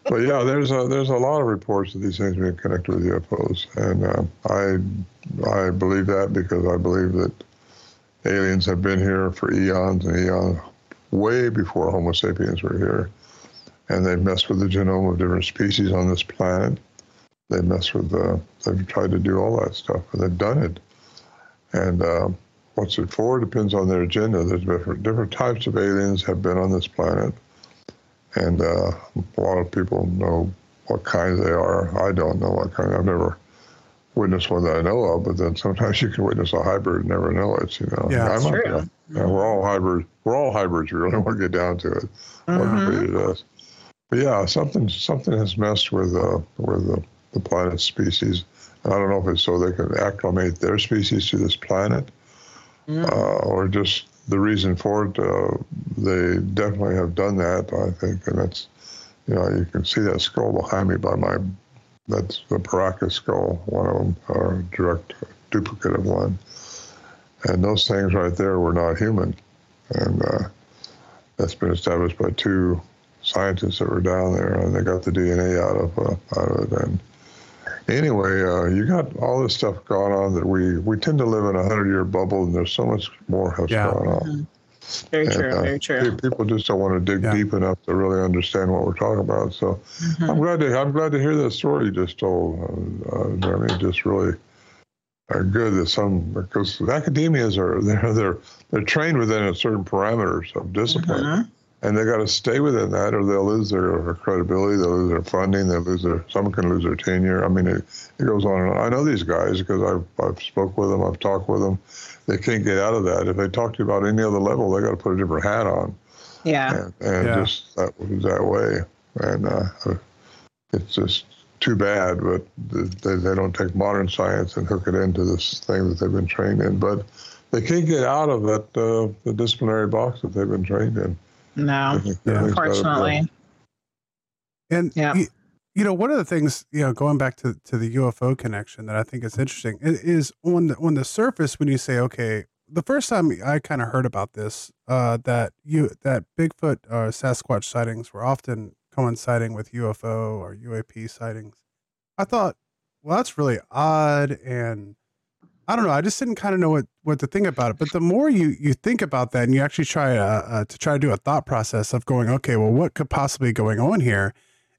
But yeah, there's a lot of reports of these things being connected with UFOs, and I believe that because I believe that aliens have been here for eons and eons, way before Homo sapiens were here, and they've messed with the genome of different species on this planet, They mess with, they've tried to do all that stuff, and they've done it. And what's it for depends on their agenda. There's different types of aliens have been on this planet, and a lot of people know what kinds they are. I don't know what kind. I've never witnessed one that I know of, but then sometimes you can witness a hybrid and never know it, you know. Yeah, that's true. Yeah, we're all hybrids. We're all hybrids, really, when we get down to it. Mm-hmm. What created us. But yeah, something has messed with the planet's species. And I don't know if it's so they can acclimate their species to this planet, or just the reason for it. They definitely have done that, I think, and that's, you know, you can see that skull behind me by my. That's the Baraka skull, one of them, or direct duplicate of one. And those things right there were not human. And that's been established by two scientists that were down there, and they got the DNA out of it. And anyway, you got all this stuff going on that we tend to live in a 100-year bubble, and there's so much more has gone on. Mm-hmm. Very true. People just don't want to dig deep enough to really understand what we're talking about. So I'm glad to hear that story you just told. Just really are good that some, because academias are they're trained within a certain parameters of discipline, and they got to stay within that, or they'll lose their credibility, they'll lose their funding, someone can lose their tenure. I mean, it goes on and on. I know these guys because I've spoke with them, I've talked with them. They can't get out of that. If they talk to you about any other level, they got to put a different hat on. Yeah. And just that way. And it's just too bad, but they don't take modern science and hook it into this thing that they've been trained in. But they can't get out of that the disciplinary box that they've been trained in. No, unfortunately. And you know, one of the things, you know, going back to the UFO connection that I think is interesting is on the surface, when you say, okay, the first time I kind of heard about this, that Bigfoot or Sasquatch sightings were often coinciding with UFO or UAP sightings, I thought, well, that's really odd, and I don't know. I just didn't kind of know what to think about it. But the more you think about that, and you actually try to do a thought process of going, okay, well, what could possibly be going on here?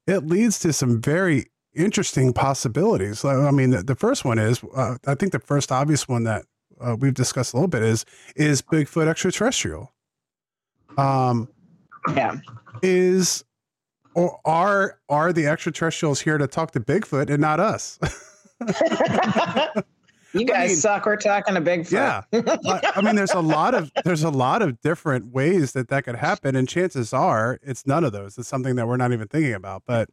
It leads to some very interesting possibilities. I mean, the first one is, I think the first obvious one that we've discussed a little bit is Bigfoot extraterrestrial? Or are the extraterrestrials here to talk to Bigfoot and not us? You guys suck. We're talking to Bigfoot. Yeah. I mean, there's a lot of different ways that could happen, and chances are it's none of those. It's something that we're not even thinking about. But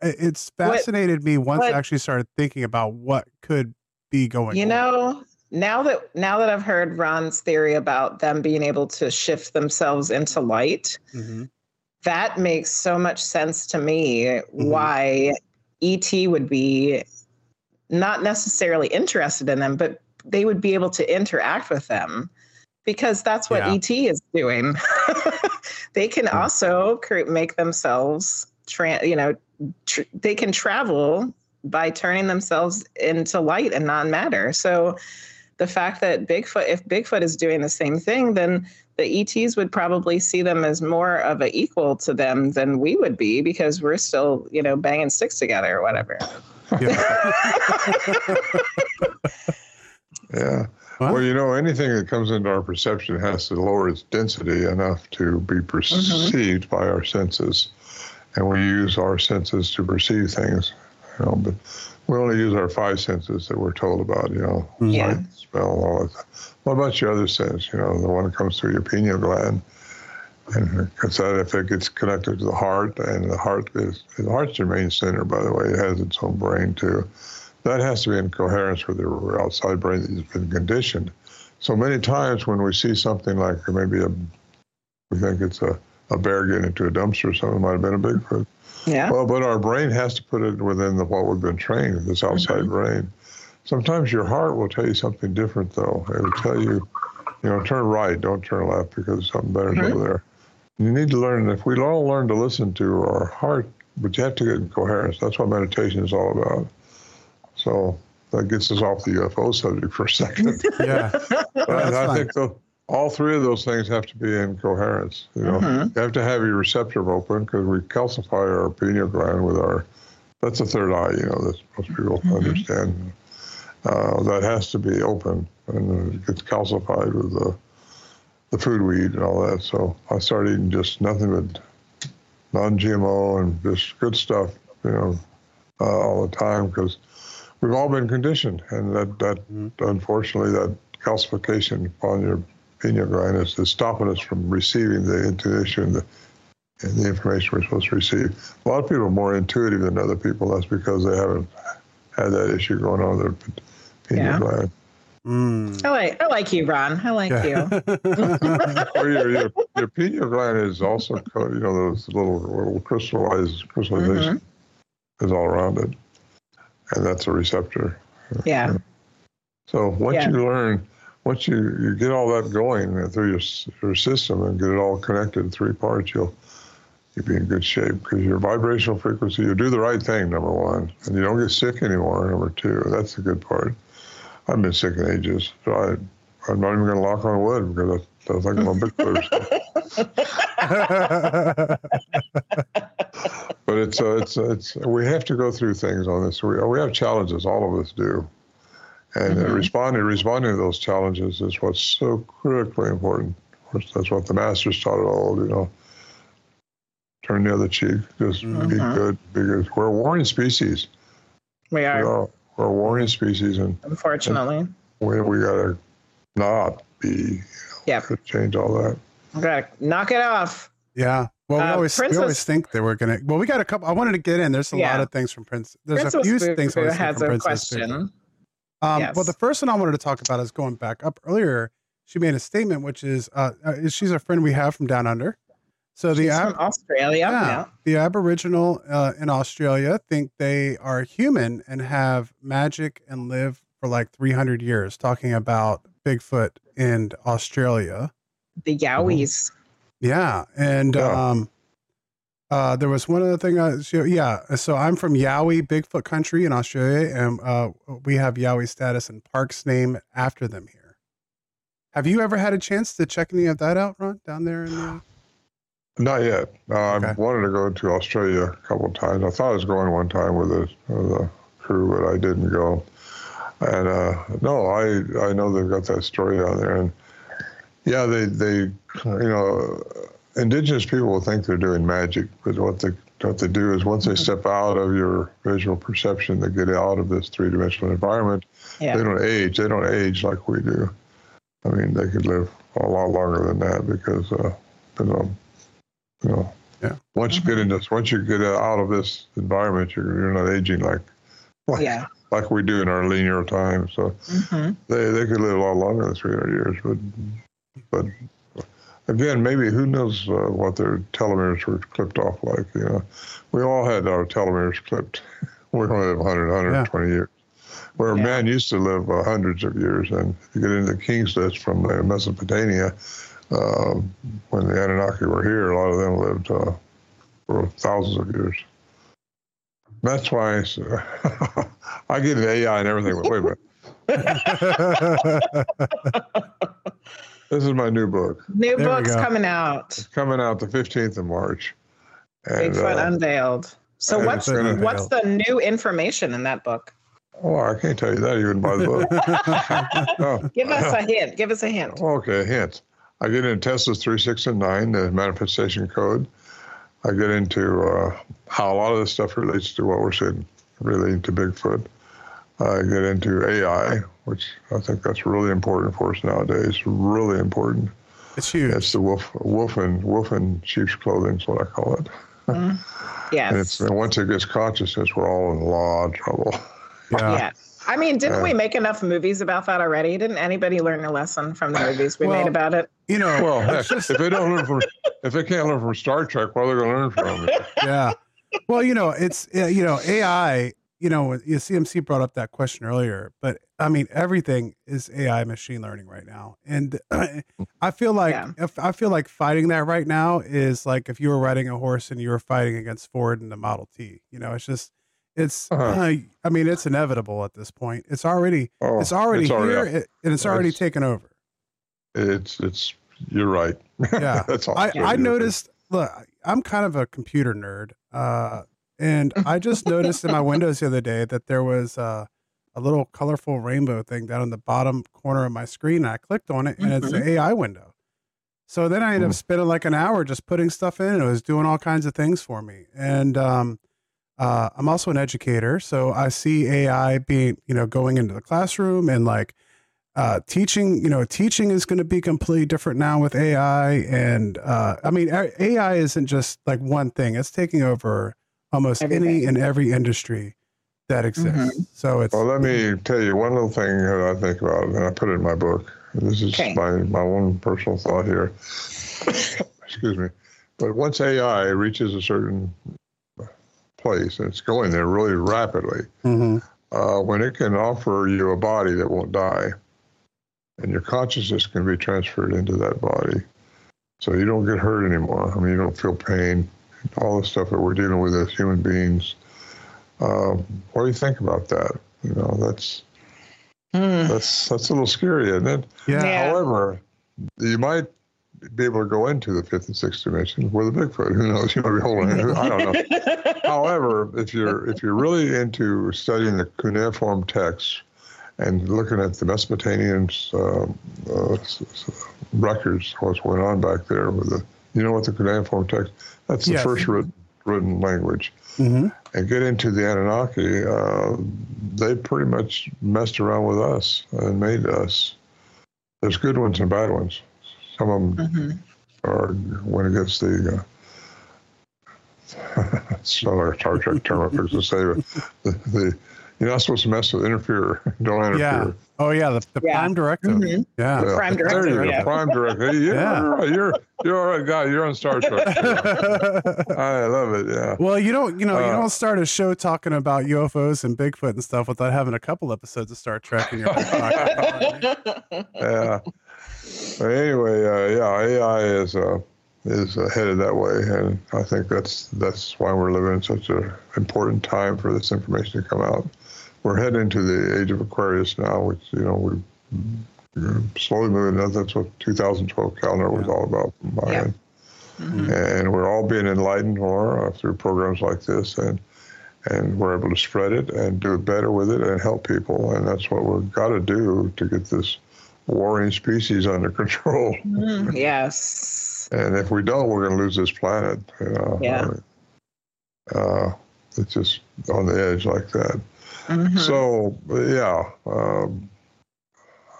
it's fascinated me once I actually started thinking about what could be going on. You know, now that I've heard Ron's theory about them being able to shift themselves into light, that makes so much sense to me. Why E.T. would be not necessarily interested in them, but they would be able to interact with them, because that's what ET is doing. They can also make themselves, they can travel by turning themselves into light and non-matter. So the fact that if Bigfoot is doing the same thing, then the ETs would probably see them as more of an equal to them than we would be, because we're still, banging sticks together or whatever. Yeah. Yeah. Well, anything that comes into our perception has to lower its density enough to be perceived by our senses, and we use our senses to perceive things. But we only use our 5 senses that we're told about. Sight, smell, all that. What about your other sense? The one that comes through your pineal gland, and it gets connected to the heart, and the heart's your main center, by the way. It has its own brain, too. That has to be in coherence with the outside brain that's been conditioned. So many times when we see something like we think it's a bear getting into a dumpster, something might have been a Bigfoot. Yeah. Well, but our brain has to put it within what we've been trained, this outside brain. Sometimes your heart will tell you something different, though. It will tell you, turn right, don't turn left, because something better is over there. You need to learn, if we all learn to listen to our heart, but you have to get in coherence. That's what meditation is all about. So that gets us off the UFO subject for a second. Yeah. I think all 3 of those things have to be in coherence. You have to have your receptor open, because we calcify our pineal gland with our That's the third eye, you know, that most people understand. That has to be open, and it gets calcified with the food we eat and all that. So I started eating just nothing but non-GMO and just good stuff, you know, all the time, because we've all been conditioned, and that unfortunately, that calcification upon your pineal gland is stopping us from receiving the intuition and the information we're supposed to receive. A lot of people are more intuitive than other people. That's because they haven't had that issue going on with their pineal gland. Mm. I like you, Ron. I like you. Well, your pineal gland is also, you know, those little crystallization is all around it, and that's a receptor. Yeah. So once you get all that going through your system and get it all connected in three parts, you'll be in good shape, because your vibrational frequency, you do the right thing, number one, and you don't get sick anymore, number two. That's the good part. I've been sick in ages. So I'm not even going to knock on wood, because I think I'm a Bigfoot. But it's we have to go through things on this. We have challenges, all of us do. And responding to those challenges is what's so critically important. Of course, that's what the masters taught us all, you know. Turn the other cheek, just be good, be good. We're a warring species. We are. We're a warring species, and unfortunately, and we gotta not be. Yeah. Change all that. We gotta knock it off. Yeah. Well, we always think that we're gonna. Well, we got a couple. I wanted to get in. There's a lot of things from Prince. There's Princess a few Boo things. Who has a question? Boo. Yes. Well, the first one I wanted to talk about is going back up earlier. She made a statement, which is she's a friend we have from down under. So she's from Australia. Yeah, the Aboriginal in Australia think they are human and have magic and live for like 300 years. Talking about Bigfoot in Australia, the Yowies. Yeah, and there was one other thing. So I'm from Yowie, Bigfoot country in Australia, and we have Yowie status and parks named after them here. Have you ever had a chance to check any of that out, Ron, down there in the? Not yet. I wanted to go to Australia a couple of times. I thought I was going one time with a crew, but I didn't go. And I know they've got that story out there. And yeah, they you know, indigenous people think they're doing magic, but what they do is once they step out of your visual perception, they get out of this three-dimensional environment. Yeah. They don't age like we do. I mean, they could live a lot longer than that because once you get out of this environment, you're not aging like we do in our linear time. So they could live a lot longer than 300 years. But again, maybe who knows what their telomeres were clipped off like. You know, we all had our telomeres clipped. We only live 120 years, where man used to live hundreds of years. And if you get into the king's list from Mesopotamia. When the Anunnaki were here, a lot of them lived for thousands of years. That's why I get an AI and everything, but wait a minute. This is my new book. New book's coming out. It's coming out the 15th of March. And, Bigfoot Unveiled. So what's the new information in that book? Oh, I can't tell you that even by the book. No. Give us a hint. Give us a hint. Okay, hints. I get into Tesla's 3, 6, and 9, the manifestation code. I get into how a lot of this stuff relates to what we're seeing, relating to Bigfoot. I get into AI, which I think that's really important for us nowadays, really important. It's huge. It's the wolf in sheep's clothing is what I call it. Yes. And once it gets consciousness, we're all in a lot of trouble. Yeah. I mean, didn't we make enough movies about that already? Didn't anybody learn a lesson from the movies we made about it? You know, if they don't learn if they can't learn from Star Trek, what are they going to learn from it? Yeah. Well, you know, it's you know, AI. You know, CMC brought up that question earlier, but I mean, everything is AI machine learning right now, and I feel like fighting that right now is like if you were riding a horse and you were fighting against Ford and the Model T. You know, it's just. It's, I mean, it's inevitable at this point. It's already here, and it's already taken over. You're right. Yeah. That's all. I noticed, look, I'm kind of a computer nerd. And I just noticed in my windows the other day that there was a little colorful rainbow thing down in the bottom corner of my screen. And I clicked on it, and it's an AI window. So then I ended up spending like an hour just putting stuff in, and it was doing all kinds of things for me. And I'm also an educator, so I see AI being, you know, going into the classroom and like teaching. You know, teaching is going to be completely different now with AI. And I mean, AI isn't just like one thing; it's taking over almost any and every industry that exists. Mm-hmm. So it's. Well, let me tell you one little thing that I think about, and I put it in my book. This is my own personal thought here. Excuse me. But once AI reaches a certain place, and it's going there really rapidly, when it can offer you a body that won't die, and your consciousness can be transferred into that body, so you don't get hurt anymore. I mean, you don't feel pain. All the stuff that we're dealing with as human beings. What do you think about that? You know, that's a little scary, isn't it? Yeah. However, you might be able to go into the fifth and sixth dimension with a Bigfoot. Who knows? You might be holding it. I don't know. However, if you're really into studying the cuneiform texts and looking at the Mesopotamian records, what's going on back there with the, you know what the cuneiform text? That's the first written language. Mm-hmm. And get into the Anunnaki, they pretty much messed around with us and made us. There's good ones and bad ones. Some of them went against the, it's not like a Star Trek term, I fix to say, but you're not supposed to mess with, interfere. Don't interfere. Yeah. Oh, yeah, the prime directive. Mm-hmm. Yeah. The prime directive. There you go, prime directive. Hey, you're all right, guy. You're on Star Trek. I love it, yeah. Well, you don't start a show talking about UFOs and Bigfoot and stuff without having a couple episodes of Star Trek in your pocket. Yeah. But anyway, AI is headed that way, and I think that's why we're living in such an important time for this information to come out. We're heading into the age of Aquarius now, which, you know, we're slowly moving. That's what 2012 calendar was all about from my end. Mm-hmm. And we're all being enlightened more through programs like this, and we're able to spread it and do better with it and help people. And that's what we've got to do to get this warring species under control. Mm-hmm. Yes. And if we don't, we're going to lose this planet. You know? Yeah. It's just on the edge like that. Mm-hmm. So,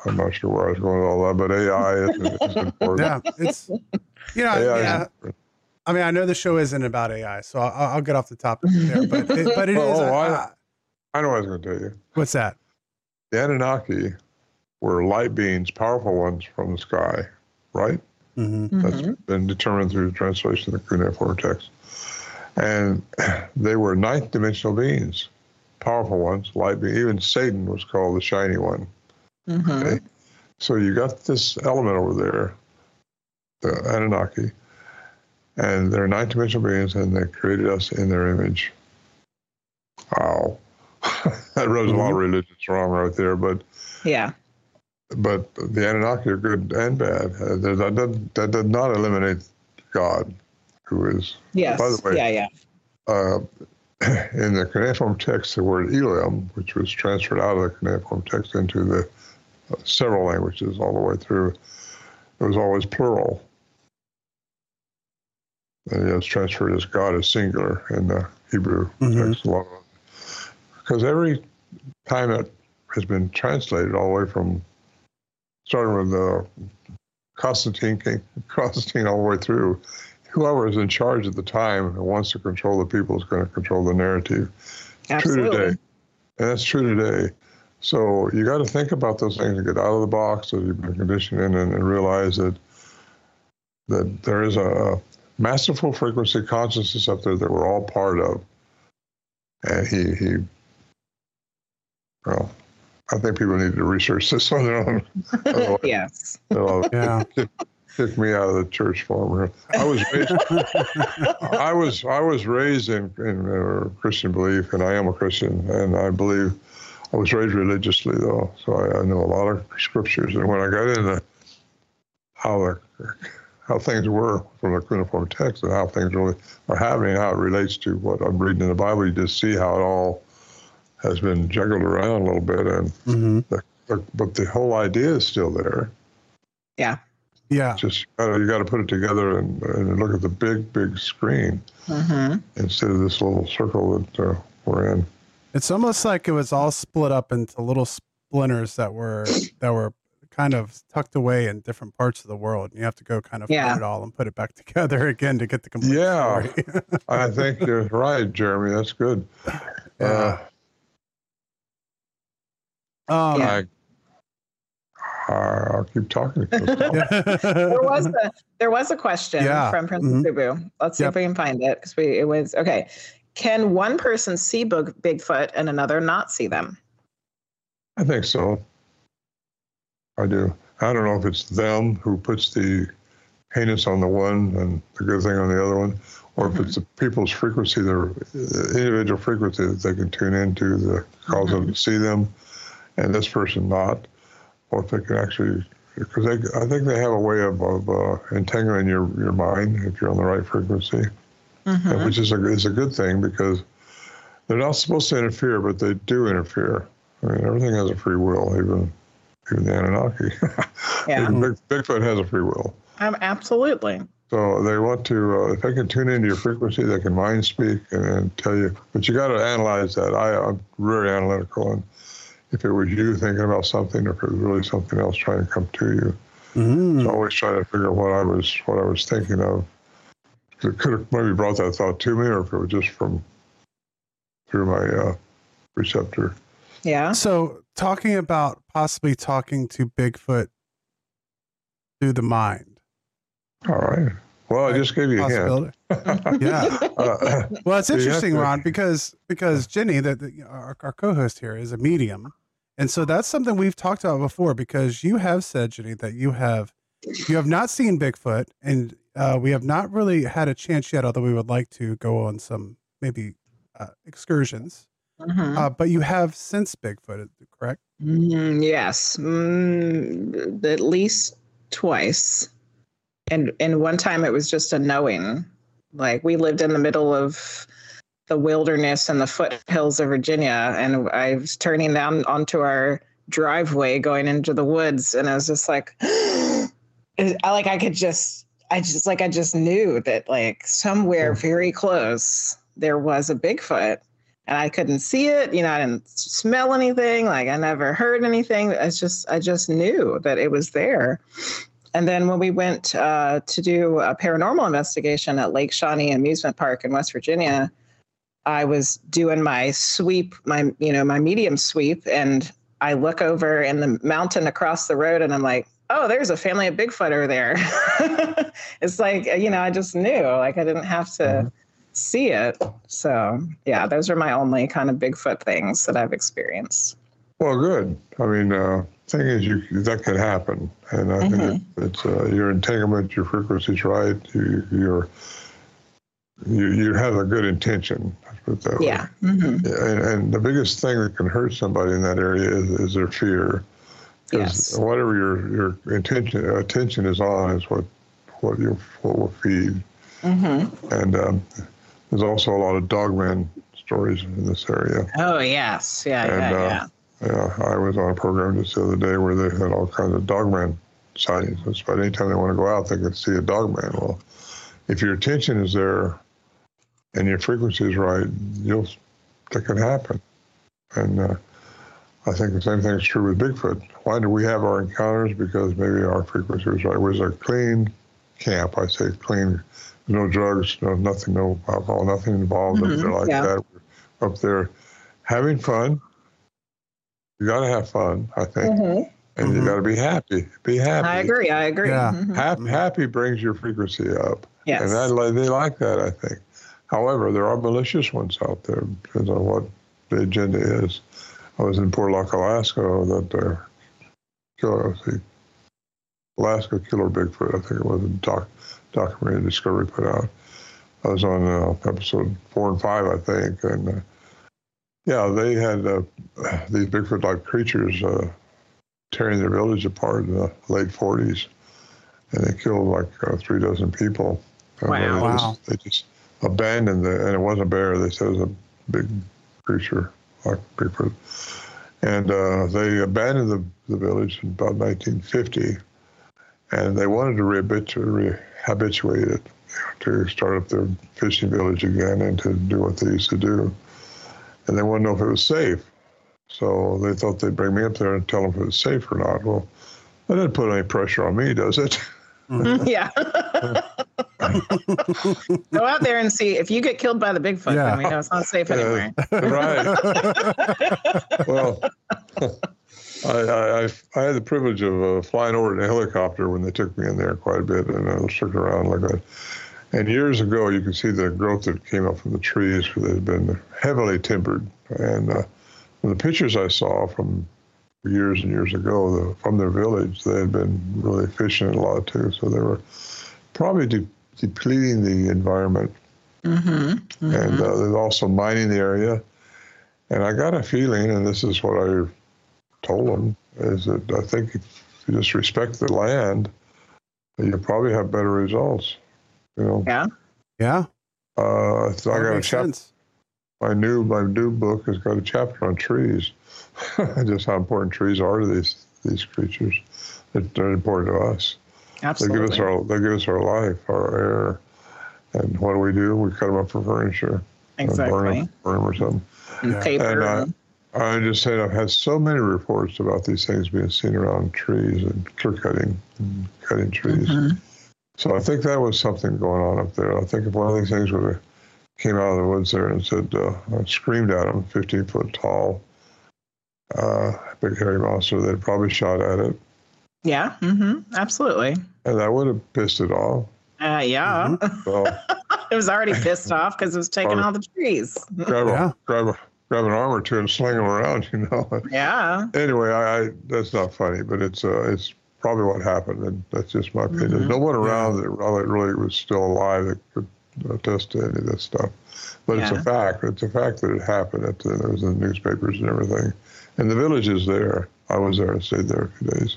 I'm not sure where I was going with all that, but AI is important. Yeah, it's, you know, I mean, I know the show isn't about AI, so I'll get off the topic there, but it is. I know what I was going to tell you. What's that? The Anunnaki were light beings, powerful ones from the sky, right? Mm-hmm. That's been determined through the translation of the cuneiform text. And they were ninth-dimensional beings. Powerful ones, light beings. Even Satan was called the shiny one. Mm-hmm. Okay? So you got this element over there, the Anunnaki, and they're ninth-dimensional beings, and they created us in their image. Wow, that runs a lot of religions wrong right there, but but the Anunnaki are good and bad. That does not eliminate God, who is by the way, in the cuneiform text, the word Elam, which was transferred out of the cuneiform text into the several languages all the way through, it was always plural. And it was transferred as God is singular in the Hebrew text. Because every time it has been translated all the way from, starting with the Constantine all the way through, whoever is in charge at the time and wants to control the people is going to control the narrative. Absolutely. True today. And that's true today. So you got to think about those things and get out of the box that you've been conditioned in and realize that there is a masterful frequency consciousness up there that we're all part of. And well, I think people need to research this on their own. Yes. Kick me out of the church form. I was raised in Christian belief, and I am a Christian, and I believe I was raised religiously though, so I know a lot of scriptures. And when I got into how the how things were from a cuneiform text and how things really are happening, how it relates to what I'm reading in the Bible. You just see how it all has been juggled around a little bit, and but the whole idea is still there. Yeah. Yeah. Just you got to put it together and look at the big, big screen instead of this little circle that we're in. It's almost like it was all split up into little splinters that were kind of tucked away in different parts of the world. And you have to go kind of find it all and put it back together again to get the complete story. I think you're right, Jeremy. That's good. Yeah. I'll keep talking. There was a question from Princess Subu. Let's see if we can find it, because it was okay. Can one person see Bigfoot and another not see them? I think so. I do. I don't know if it's them who puts the heinous on the one and the good thing on the other one, or if it's the people's frequency, the individual frequency that they can tune into that causes them to see them, and this person not. Or if they can actually, because I think they have a way of entangling your mind if you're on the right frequency, which is a good thing, because they're not supposed to interfere, but they do interfere. I mean, everything has a free will, even the Anunnaki. Bigfoot has a free will. Absolutely. So they want to, if they can tune into your frequency, they can mind speak and tell you. But you got to analyze that. I'm very analytical, and if it was you thinking about something, or if it was really something else trying to come to you, so I always try to figure out what I was thinking of. It could have maybe brought that thought to me, or if it was just through my receptor. Yeah. So talking about possibly talking to Bigfoot through the mind. All right. Well, I just gave you a hint. Well, it's interesting, Ron, because Jenny, our co-host here, is a medium. And so that's something we've talked about before, because you have said, Jenny, that you have not seen Bigfoot, and we have not really had a chance yet, although we would like to go on some maybe excursions. But you have sensed Bigfoot, correct? Yes. At least twice. And one time it was just a knowing. Like, we lived in the middle of the wilderness and the foothills of Virginia, and I was turning down onto our driveway going into the woods, and I was just like, I just knew that, like, somewhere very close there was a Bigfoot, and I couldn't see it. You know, I didn't smell anything. Like, I never heard anything. I just knew that it was there. And then when we went to do a paranormal investigation at Lake Shawnee Amusement Park in West Virginia, I was doing my sweep, my medium sweep, and I look over in the mountain across the road, and I'm like, oh, there's a family of Bigfoot over there. It's like, I just knew, like, I didn't have to see it. So yeah, those are my only kind of Bigfoot things that I've experienced. Well, good. I mean, thing is, that could happen, and I think it's your entanglement, your frequency's right. You have a good intention. Let's put it that way. And the biggest thing that can hurt somebody in that area is their fear. Yes. Whatever your attention is on is what will feed. And there's also a lot of dogman stories in this area. Oh yes, yeah. Yeah, I was on a program just the other day where they had all kinds of dogman sightings. But anytime they want to go out, they can see a dogman. Well, if your attention is there and your frequency is right, that can happen. And I think the same thing is true with Bigfoot. Why do we have our encounters? Because maybe our frequency is right. It was a clean camp. I say clean. No drugs, no nothing, no alcohol, nothing involved. That. We're up there having fun. You got to have fun, I think. And you got to be happy. Be happy. I agree. Yeah. Happy brings your frequency up. Yes. And they like that, I think. However, there are malicious ones out there because of what the agenda is. I was in Portlock, Alaska, Alaska Killer Bigfoot, I think it was, a documentary Discovery put out. I was on episode 4 and 5, I think, and they had these Bigfoot-like creatures tearing their village apart in the late 40s. and they killed like 3 dozen people. Wow. They just abandoned it, and it wasn't a bear. They said it was a big creature, like Bigfoot. And they abandoned the village in about 1950, and they wanted to rehabituate it, to start up their fishing village again and to do what they used to do. And they wanted to know if it was safe. So they thought they'd bring me up there and tell them if it was safe or not. Well, that didn't put any pressure on me, does it? Yeah. Go out there and see. If you get killed by the Bigfoot, then we know it's not safe anywhere. Right. Well, I had the privilege of flying over in a helicopter when they took me in there quite a bit, and I shook around like that. And years ago, you can see the growth that came up from the trees, where they'd been heavily timbered. And the pictures I saw from years and years ago from their village, they had been really fishing a lot too. So they were probably depleting the environment. Mm-hmm. Mm-hmm. And they're also mining the area. And I got a feeling, and this is what I told them, is that I think if you just respect the land, you'll probably have better results. You know? Yeah. Yeah. So I got a chapter. My new book has got a chapter on trees, just how important trees are to these creatures. They're important to us. Absolutely. They give us our life, our air, and what do? We cut them up for furniture. Exactly. Burn them or something. And paper. And I just said I've had so many reports about these things being seen around trees and cutting trees. Mm-hmm. So I think that was something going on up there. I think if one of these things would have came out of the woods there and said, I screamed at him, 15-foot tall, big hairy monster, they'd probably shot at it. Yeah, mm-hmm, absolutely. And that would have pissed it off. Yeah. Mm-hmm. So, it was already pissed off because it was taking all the trees. Grab an arm or two and sling them around, you know. Yeah. Anyway, I that's not funny, but it's probably what happened, and that's just my opinion. Mm-hmm. There's no one around that really was still alive that could attest to any of this stuff, but it's a fact. It's a fact that it happened. It was in the newspapers and everything, and the village is there. I was there and stayed there a few days.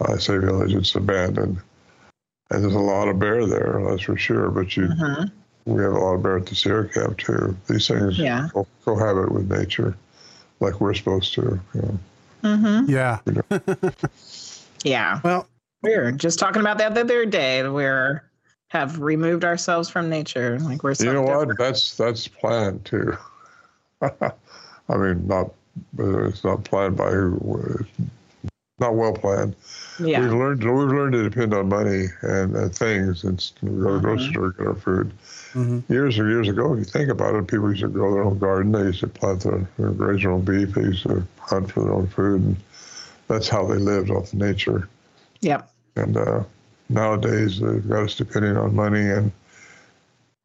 I say village; it's abandoned, and there's a lot of bear there. That's for sure. But we have a lot of bear at the Sierra camp too. These things cohabit with nature, like we're supposed to. You know. Mm-hmm. Yeah. You know. Yeah. Well, we were just talking about that the other day. We're have removed ourselves from nature, like we're. You know what? Different. That's planned too. I mean, it's not planned by who. Not well planned. Yeah. We've learned to depend on money and things, and go to the grocery store and get our food. Mm-hmm. Years and years ago, if you think about it, people used to grow their own garden. They used to plant their graze their own beef. They used to hunt for their own food, and that's how they lived off of nature. Yep. And nowadays, they've got us depending on money,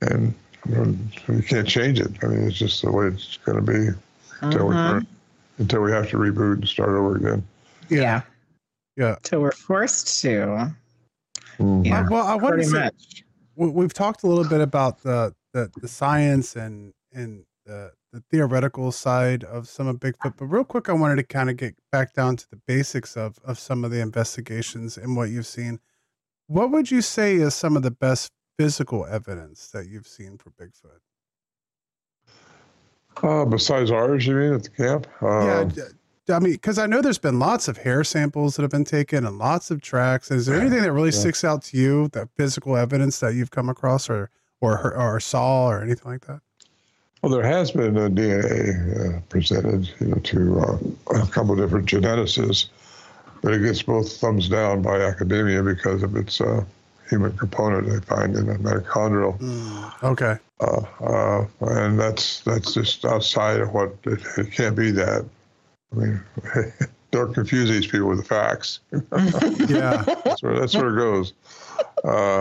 and you can't change it. I mean, it's just the way it's going to be until we have to reboot and start over again. Yeah. Until we're forced to. Mm-hmm. Yeah. Well, I want to say we've talked a little bit about the science and the theoretical side of some of Bigfoot, but real quick, I wanted to kind of get back down to the basics of some of the investigations and what you've seen. What would you say is some of the best physical evidence that you've seen for Bigfoot? Besides ours, you mean, at the camp? Yeah, I mean, because I know there's been lots of hair samples that have been taken and lots of tracks. Is there anything that really sticks out to you, that physical evidence that you've come across or saw or anything like that? Well, there has been a DNA presented to a couple of different geneticists. But it gets both thumbs down by academia because of its human component they find in the mitochondrial. Mm, okay. And that's just outside of what it can't be that. I mean, don't confuse these people with the facts. Yeah. That's where it goes.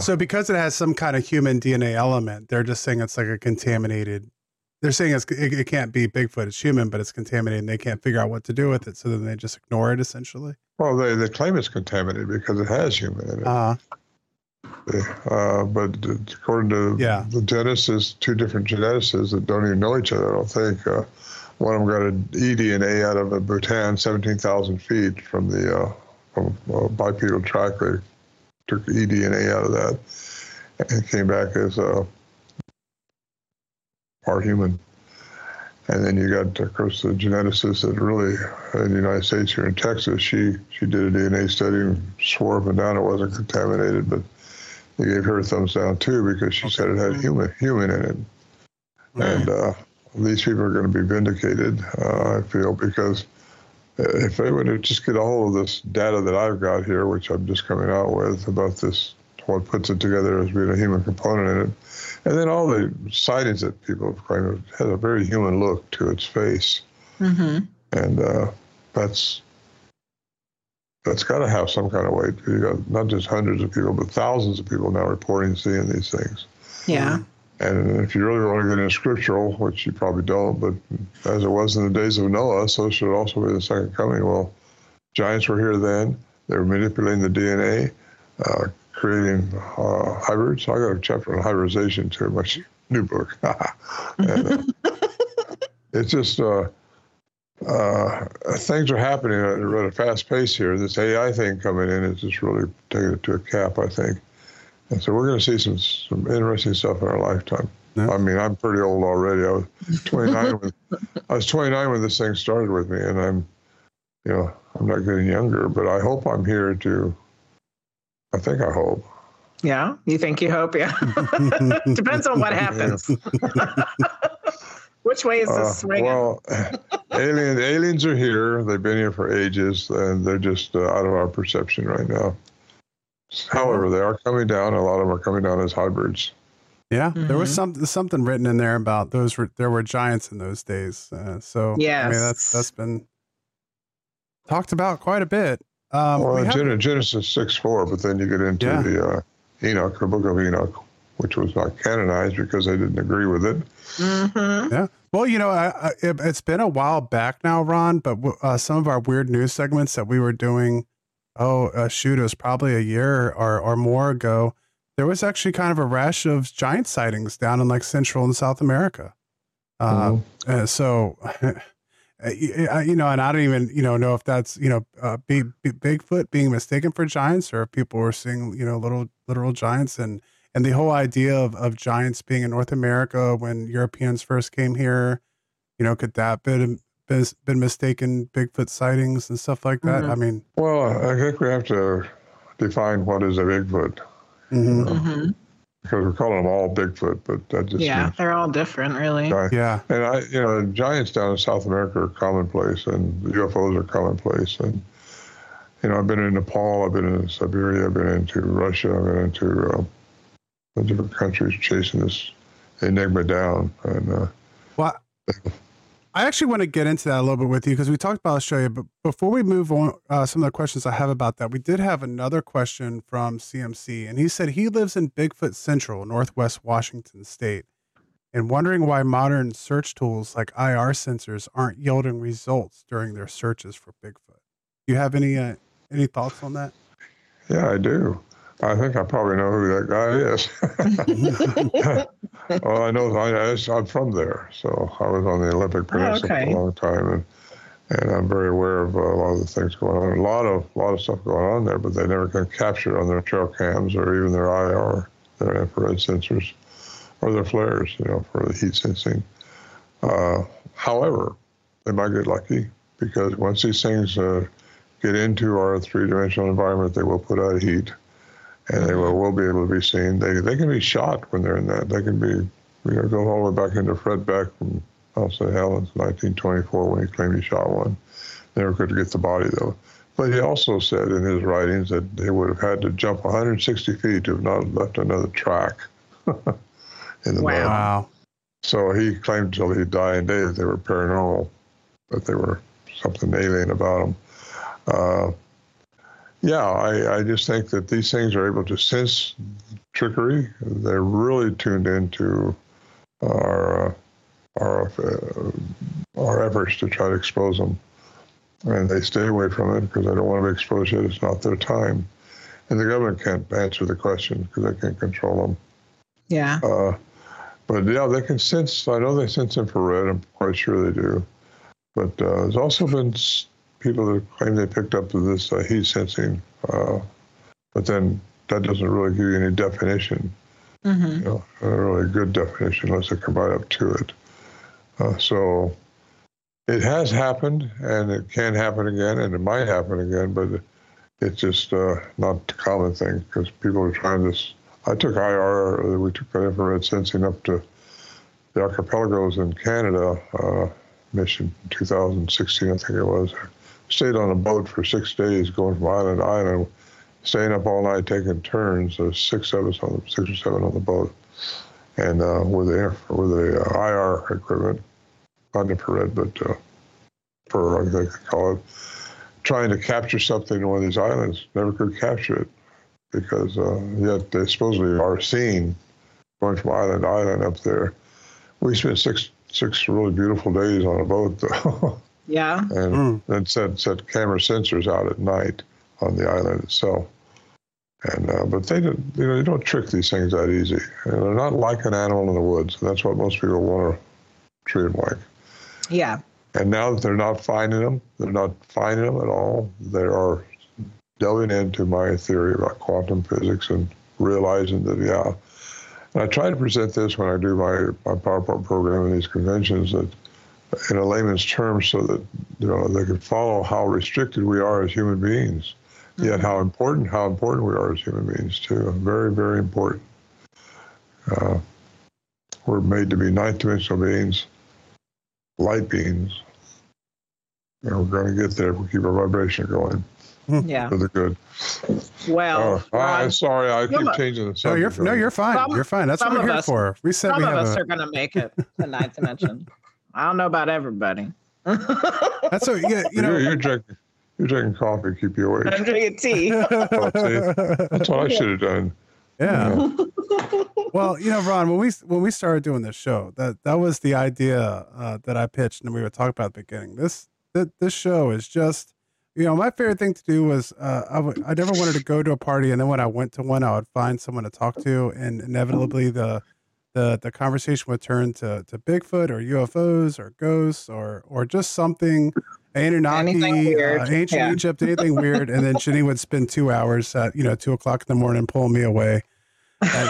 So because it has some kind of human DNA element, they're just saying it's like a contaminated. They're saying it can't be Bigfoot, it's human, but it's contaminated and they can't figure out what to do with it. So then they just ignore it, essentially. Well, they claim it's contaminated because it has human in it. But according to the geneticists, two different geneticists that don't even know each other, I don't think. One of them got an eDNA out of a Bhutan, 17,000 feet from a bipedal track they took the eDNA out of that and came back as part human. And then you got, of course, the geneticist that really, in the United States here in Texas, she did a DNA study and swore up and down it wasn't contaminated, but they gave her a thumbs down too because she said it had human in it. And these people are going to be vindicated, I feel, because if they would just get a hold of this data that I've got here, which I'm just coming out with about this, what puts it together as being a human component in it, and then all the sightings that people have claimed had a very human look to its face, and that's got to have some kind of weight. You got not just hundreds of people, but thousands of people now reporting seeing these things. Yeah. And if you really want to get into scriptural, which you probably don't, but as it was in the days of Noah, so should also be the second coming. Well, giants were here then. They were manipulating the DNA, creating hybrids. I got a chapter on hybridization too, my new book. And, it's just things are happening at a fast pace here. This AI thing coming in is just really taking it to a cap, I think. And so we're going to see some interesting stuff in our lifetime. Yeah. I mean, I'm pretty old already. I was 29 when this thing started with me, and I'm not getting younger, but I hope I'm here to. I think I hope. Yeah, you think you hope? Yeah, depends on what happens. Which way is this swinging? Well, aliens are here. They've been here for ages, and they're just out of our perception right now. However, they are coming down. A lot of them are coming down as hybrids. Yeah, there was something written in there about those. There were giants in those days. So yes. I mean, that's been talked about quite a bit. Genesis 6:4, but then you get into the Book of Enoch, which was not canonized because they didn't agree with it. Mm-hmm. Yeah. Well, it's been a while back now, Ron, but some of our weird news segments that we were doing. It was probably a year or more ago. There was actually kind of a rash of giant sightings down in Central and South America. So, and I don't even, know if that's, Bigfoot being mistaken for giants or if people were seeing, literal giants and the whole idea of giants being in North America when Europeans first came here, could that been mistaken Bigfoot sightings and stuff like that. Mm-hmm. I mean, well, I think we have to define what is a Bigfoot, because we're calling them all Bigfoot, but that just means they're all different, really. Giant. Yeah, and giants down in South America are commonplace, and UFOs are commonplace, and I've been in Nepal, I've been in Siberia, I've been into Russia, I've been into the different countries chasing this enigma down, and what. I actually want to get into that a little bit with you because we talked about Australia, but before we move on, some of the questions I have about that, we did have another question from CMC, and he said he lives in Bigfoot Central, Northwest Washington State, and wondering why modern search tools like IR sensors aren't yielding results during their searches for Bigfoot. Do you have any thoughts on that? Yeah, I do. I think I probably know who that guy is. Well, I know I'm from there, so I was on the Olympic Peninsula for a long time, and I'm very aware of a lot of the things going on. A lot of stuff going on there, but they never can capture it on their trail cams or even their IR, their infrared sensors, or their flares, for the heat sensing. However, they might get lucky because once these things get into our three-dimensional environment, they will put out heat. And they will be able to be seen. They can be shot when they're in that. They can be, go all the way back into Fred Beck from, I'll say, Helen's 1924 when he claimed he shot one. Never could get the body, though. But he also said in his writings that they would have had to jump 160 feet to have not left another track in the mud. Wow. So he claimed until he died and day that they were paranormal, that they were something alien about them. I just think that these things are able to sense trickery. They're really tuned into our efforts to try to expose them, and they stay away from it because they don't want to be exposed yet. It's not their time, and the government can't answer the question because they can't control them. Yeah. But they can sense. I know they sense infrared. I'm quite sure they do. But there's also been people that claim they picked up this heat sensing, but then that doesn't really give you any definition, you know, a really good definition unless it can write up to it. So it has happened, and it can happen again, and it might happen again, but it's just not the common thing because people are trying this. I took IR, we took that infrared sensing up to the archipelagos in Canada mission in 2016, I think it was. Stayed on a boat for 6 days going from island to island, staying up all night taking turns. There's six or seven on the boat, and with the IR equipment, not infrared, but for I think they call it, trying to capture something on one of these islands. Never could capture it because yet they supposedly are seen going from island to island up there. We spent six really beautiful days on a boat though. Yeah. And then set camera sensors out at night on the island itself. And but they don't, you know, they don't trick these things that easy. And they're not like an animal in the woods. That's what most people want to treat them like. Yeah. And now that they're not finding them at all. They are delving into my theory about quantum physics and realizing that, yeah. And I try to present this when I do my PowerPoint program in these conventions that in a layman's term so that, you know, they can follow how restricted we are as human beings, yet how important we are as human beings too. Very, very important. We're made to be ninth-dimensional beings, light beings. And we're going to get there if we keep our vibration going. Yeah. For the good. Well, I'm sorry. I keep changing the subject. No, you're fine. You're fine. That's what we're here for. We said some of us are going to make it the ninth dimension. I don't know about everybody. That's what, yeah, you know. You're drinking coffee to keep you awake. I'm drinking tea. That's what I should have done. Yeah. Well, you know, Ron, when we started doing this show, that was the idea that I pitched, and we were talking about at the beginning. This show is just, you know, my favorite thing to do was I never wanted to go to a party, and then when I went to one, I would find someone to talk to, and inevitably the conversation would turn to Bigfoot or UFOs or ghosts or just something, Anunnaki, ancient Egypt, anything weird. And then Jenny would spend 2 hours at, you know, 2:00 in the morning pulling me away.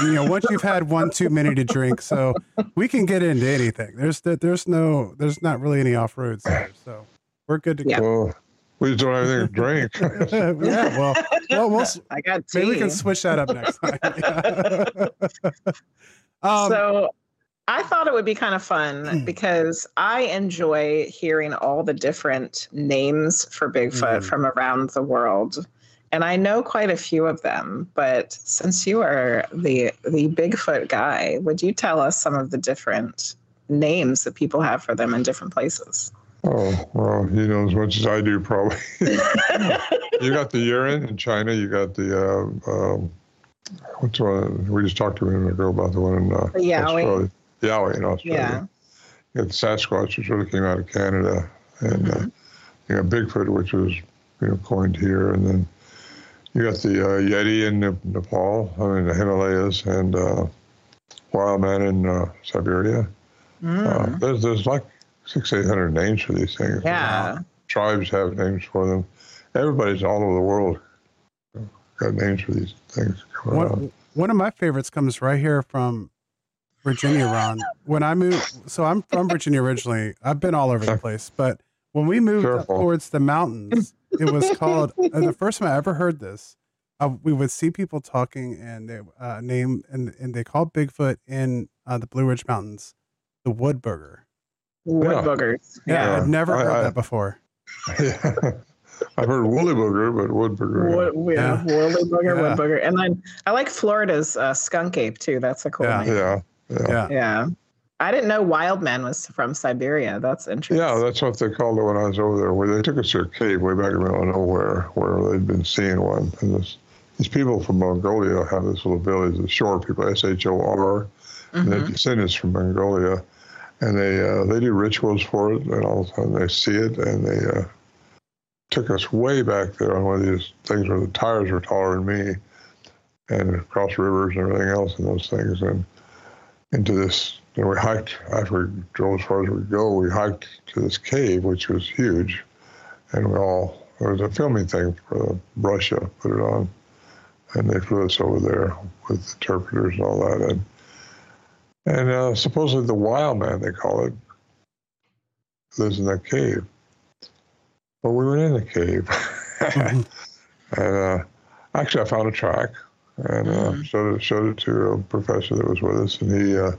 You know, once you've had one too many to drink, so we can get into anything. There's not really any off roads there, so we're good to go. Well, we just don't have anything to drink. Yeah, well, I got tea. Maybe we can switch that up next time. Yeah. So I thought it would be kind of fun because I enjoy hearing all the different names for Bigfoot from around the world. And I know quite a few of them, but since you are the Bigfoot guy, would you tell us some of the different names that people have for them in different places? Oh, well, you know as much as I do, probably. You got the urine in China. You got the... Which one? We just talked to a minute ago about the one in Australia. Yowie in Australia. Yeah. You got the Sasquatch, which really came out of Canada. And you got Bigfoot, which was, you know, coined here. And then you got the Yeti in Nepal, I mean, the Himalayas, and Wild Man in Siberia. There's like 600-800 names for these things. Yeah. Tribes have names for them. Everybody's all over the world got names for these things. One of my favorites comes right here from Virginia, Ron. When I moved, so I'm from Virginia originally. I've been all over the place, but when we moved up towards the mountains, it was called. The first time I ever heard this, we would see people talking, and they they called Bigfoot in the Blue Ridge Mountains the wood burger. Wood boogers. Yeah, I've never heard that before. Yeah. I've heard woolly booger, but wood booger. Yeah, woolly booger, wood booger. And then I like Florida's skunk ape, too. That's a cool name. Yeah. I didn't know Wild Man was from Siberia. That's interesting. Yeah, that's what they called it when I was over there, where they took us to a cave way back in the middle of nowhere where they'd been seeing one. And these people from Mongolia have this little village, the shore people, SHOR, and they're descendants from Mongolia. And they do rituals for it, and all the time they see it, and they... took us way back there on one of these things where the tires were taller than me and across rivers and everything else and those things. And into this, you know, we hiked, after we drove as far as we could go, we hiked to this cave, which was huge. And there was a filming thing for Russia, put it on. and they flew us over there with interpreters and all that. And supposedly the wild man, they call it, lives in that cave. But we went in the cave. Mm-hmm. and actually, I found a track and mm-hmm. showed it to a professor that was with us, and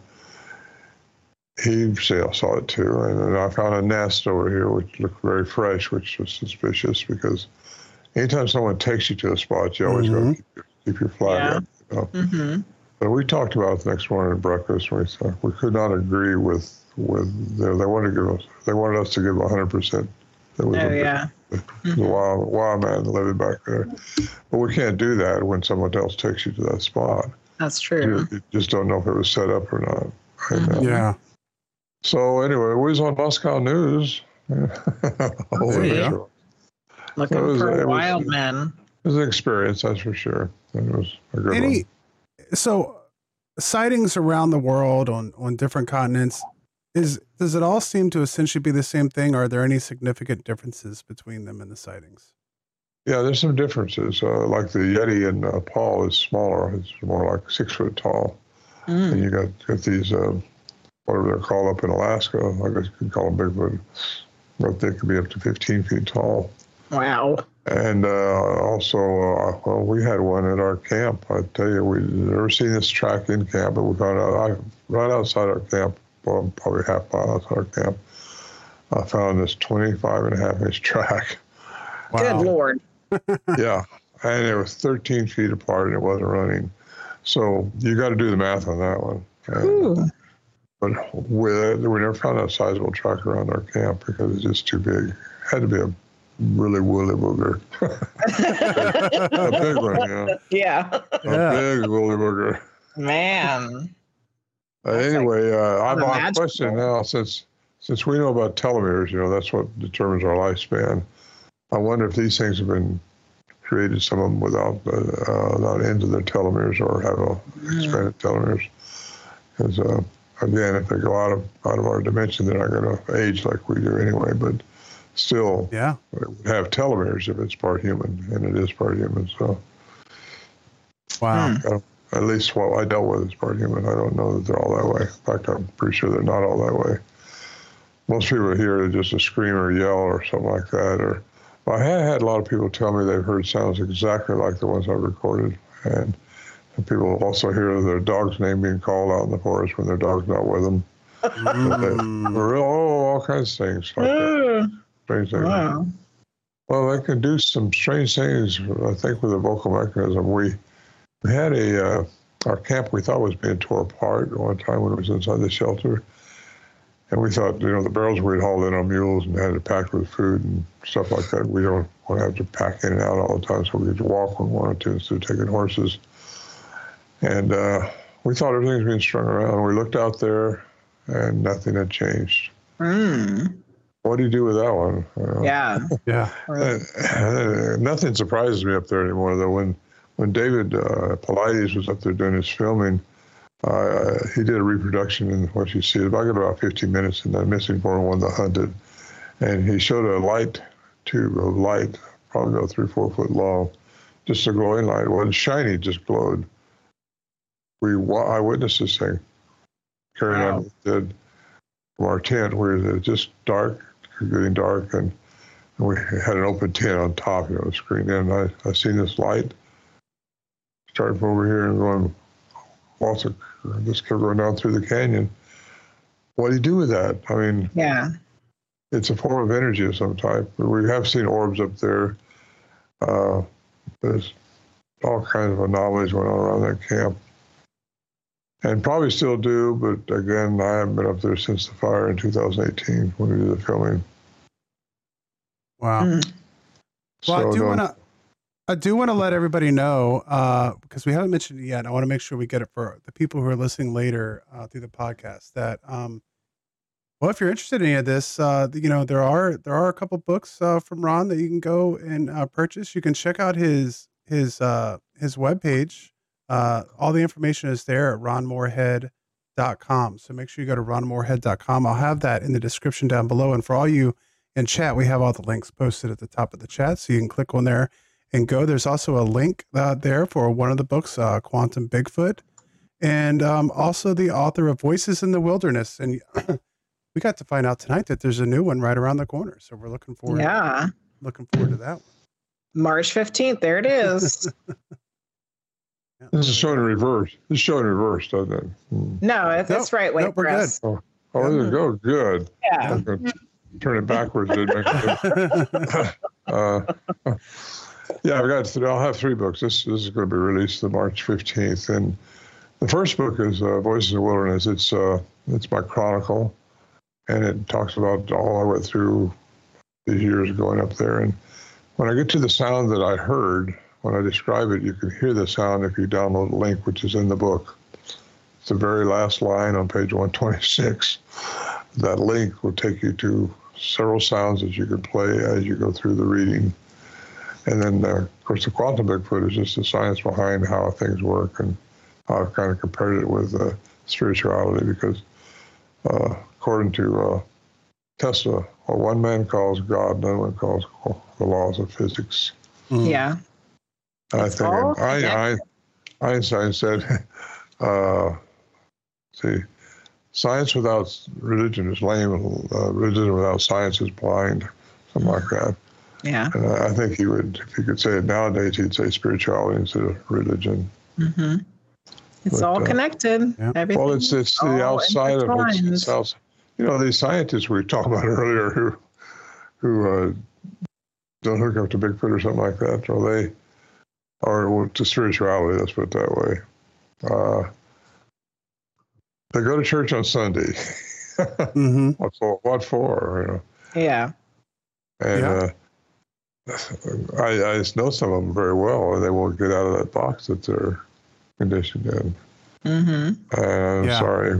he saw it too. And then I found a nest over here which looked very fresh, which was suspicious because anytime someone takes you to a spot, you always mm-hmm. got to keep your flag up. Yeah. You know? Mm-hmm. But we talked about it the next morning at breakfast, and we could not agree with they wanted us to give 100%. The wild man living back there. But we can't do that when someone else takes you to that spot. That's true. You just don't know if it was set up or not. Right mm-hmm. Yeah. So anyway, we was on Moscow News. Looking for wild men. It was an experience, that's for sure. It was a good one. So sightings around the world on different continents, does it all seem to essentially be the same thing? Or are there any significant differences between them and the sightings? Yeah, there's some differences. Like the Yeti in Nepal is smaller. It's more like 6 foot tall. Mm. And you got these, whatever they're called up in Alaska, I guess you can call them Bigfoot, but they could be up to 15 feet tall. Wow. And also, we had one at our camp. I tell you, we'd never seen this track in camp, but we found out right outside our camp, well, probably half mile outside our camp, I found this 25.5-inch track. Wow. Good Lord. Yeah. And it was 13 feet apart, and it wasn't running. So you got to do the math on that one. And, but we never found a sizable track around our camp because it's just too big. It had to be a really woolly booger. A big one, yeah. A big woolly booger. Man. Anyway, I have a question now. Since we know about telomeres, that's what determines our lifespan. I wonder if these things have been created, some of them without ends of their telomeres or have expanded telomeres. Because again, if they go out of our dimension, they're not going to age like we do anyway. But still, yeah, it would have telomeres if it's part human, and it is part human. So, wow. At least what I dealt with is part human. I don't know that they're all that way. In fact, I'm pretty sure they're not all that way. Most people hear just a scream or yell or something like that. Or I had a lot of people tell me they've heard sounds exactly like the ones I've recorded. And people also hear their dog's name being called out in the forest when their dog's not with them. All kinds of things like that. Strange things. Wow. Well, they can do some strange things, I think, with the vocal mechanism. We had our camp we thought was being tore apart one time when it was inside the shelter. And we thought, the barrels we'd hauled in on mules and had it packed with food and stuff like that. We don't want to have to pack in and out all the time, so we could walk when we wanted to instead of taking horses. And we thought everything was being strung around. We looked out there and nothing had changed. Mm. What do you do with that one? Yeah. Nothing surprises me up there anymore, though. When David Paulides was up there doing his filming, he did a reproduction in what you see. I got about 15 minutes in that missing part one, The Hunted. And he showed a light tube of light, probably about 3-4 foot long, just a glowing light. It wasn't shiny, just glowed. I witnessed this thing. Carrie and I did from our tent where it was just dark, getting dark, and we had an open tent on top, screened in. I seen this light. Started from over here and going, also just kept going down through the canyon. What do you do with that? I mean, it's a form of energy of some type. We have seen orbs up there. There's all kinds of anomalies going on around that camp. And probably still do, but again, I haven't been up there since the fire in 2018 when we did the filming. Wow. Mm. Well, so I do want to let everybody know, because we haven't mentioned it yet. I want to make sure we get it for the people who are listening later through the podcast. That, if you're interested in any of this, there are a couple books from Ron that you can go and purchase. You can check out his webpage. All the information is there at ronmorehead.com. So make sure you go to ronmorehead.com. I'll have that in the description down below. And for all you in chat, we have all the links posted at the top of the chat. So you can click on there and go. There's also a link there for one of the books, Quantum Bigfoot, and also the author of Voices in the Wilderness. And we got to find out tonight that there's a new one right around the corner. So we're looking forward. Yeah. Looking forward to that one. March 15th. There it is. Yeah. This is shown in reverse. This is shown in reverse, doesn't it? No, that's right. Wait, we're good. Oh, there you go. Good. Yeah. I'm going to turn it backwards. Yeah, I'll have three books. This is going to be released the March 15th. And the first book is Voices in the Wilderness. It's my chronicle, and it talks about all I went through these years going up there. And when I get to the sound that I heard, when I describe it, you can hear the sound if you download the link, which is in the book. It's the very last line on page 126. That link will take you to several sounds that you can play as you go through the reading. And then, of course, the Quantum Bigfoot is just the science behind how things work and how I've kind of compared it with spirituality, because according to Tesla, well, one man calls God, another one calls the laws of physics. Mm. Yeah. Einstein said, science without religion is lame, and religion without science is blind, something like that. Yeah. And I think he would, if he could say it nowadays, he'd say spirituality instead of religion. Mm-hmm. It's all connected. Yeah. Everything. Well, it's the outside of it. You know, these scientists we were talking about earlier who don't hook up to Bigfoot or something like that, or they... or to spirituality, let's put it that way. They go to church on Sunday. Mm-hmm. What for? You know? Yeah. And I know some of them very well, and they won't get out of that box that they're conditioned in. Mm-hmm. And I'm sorry.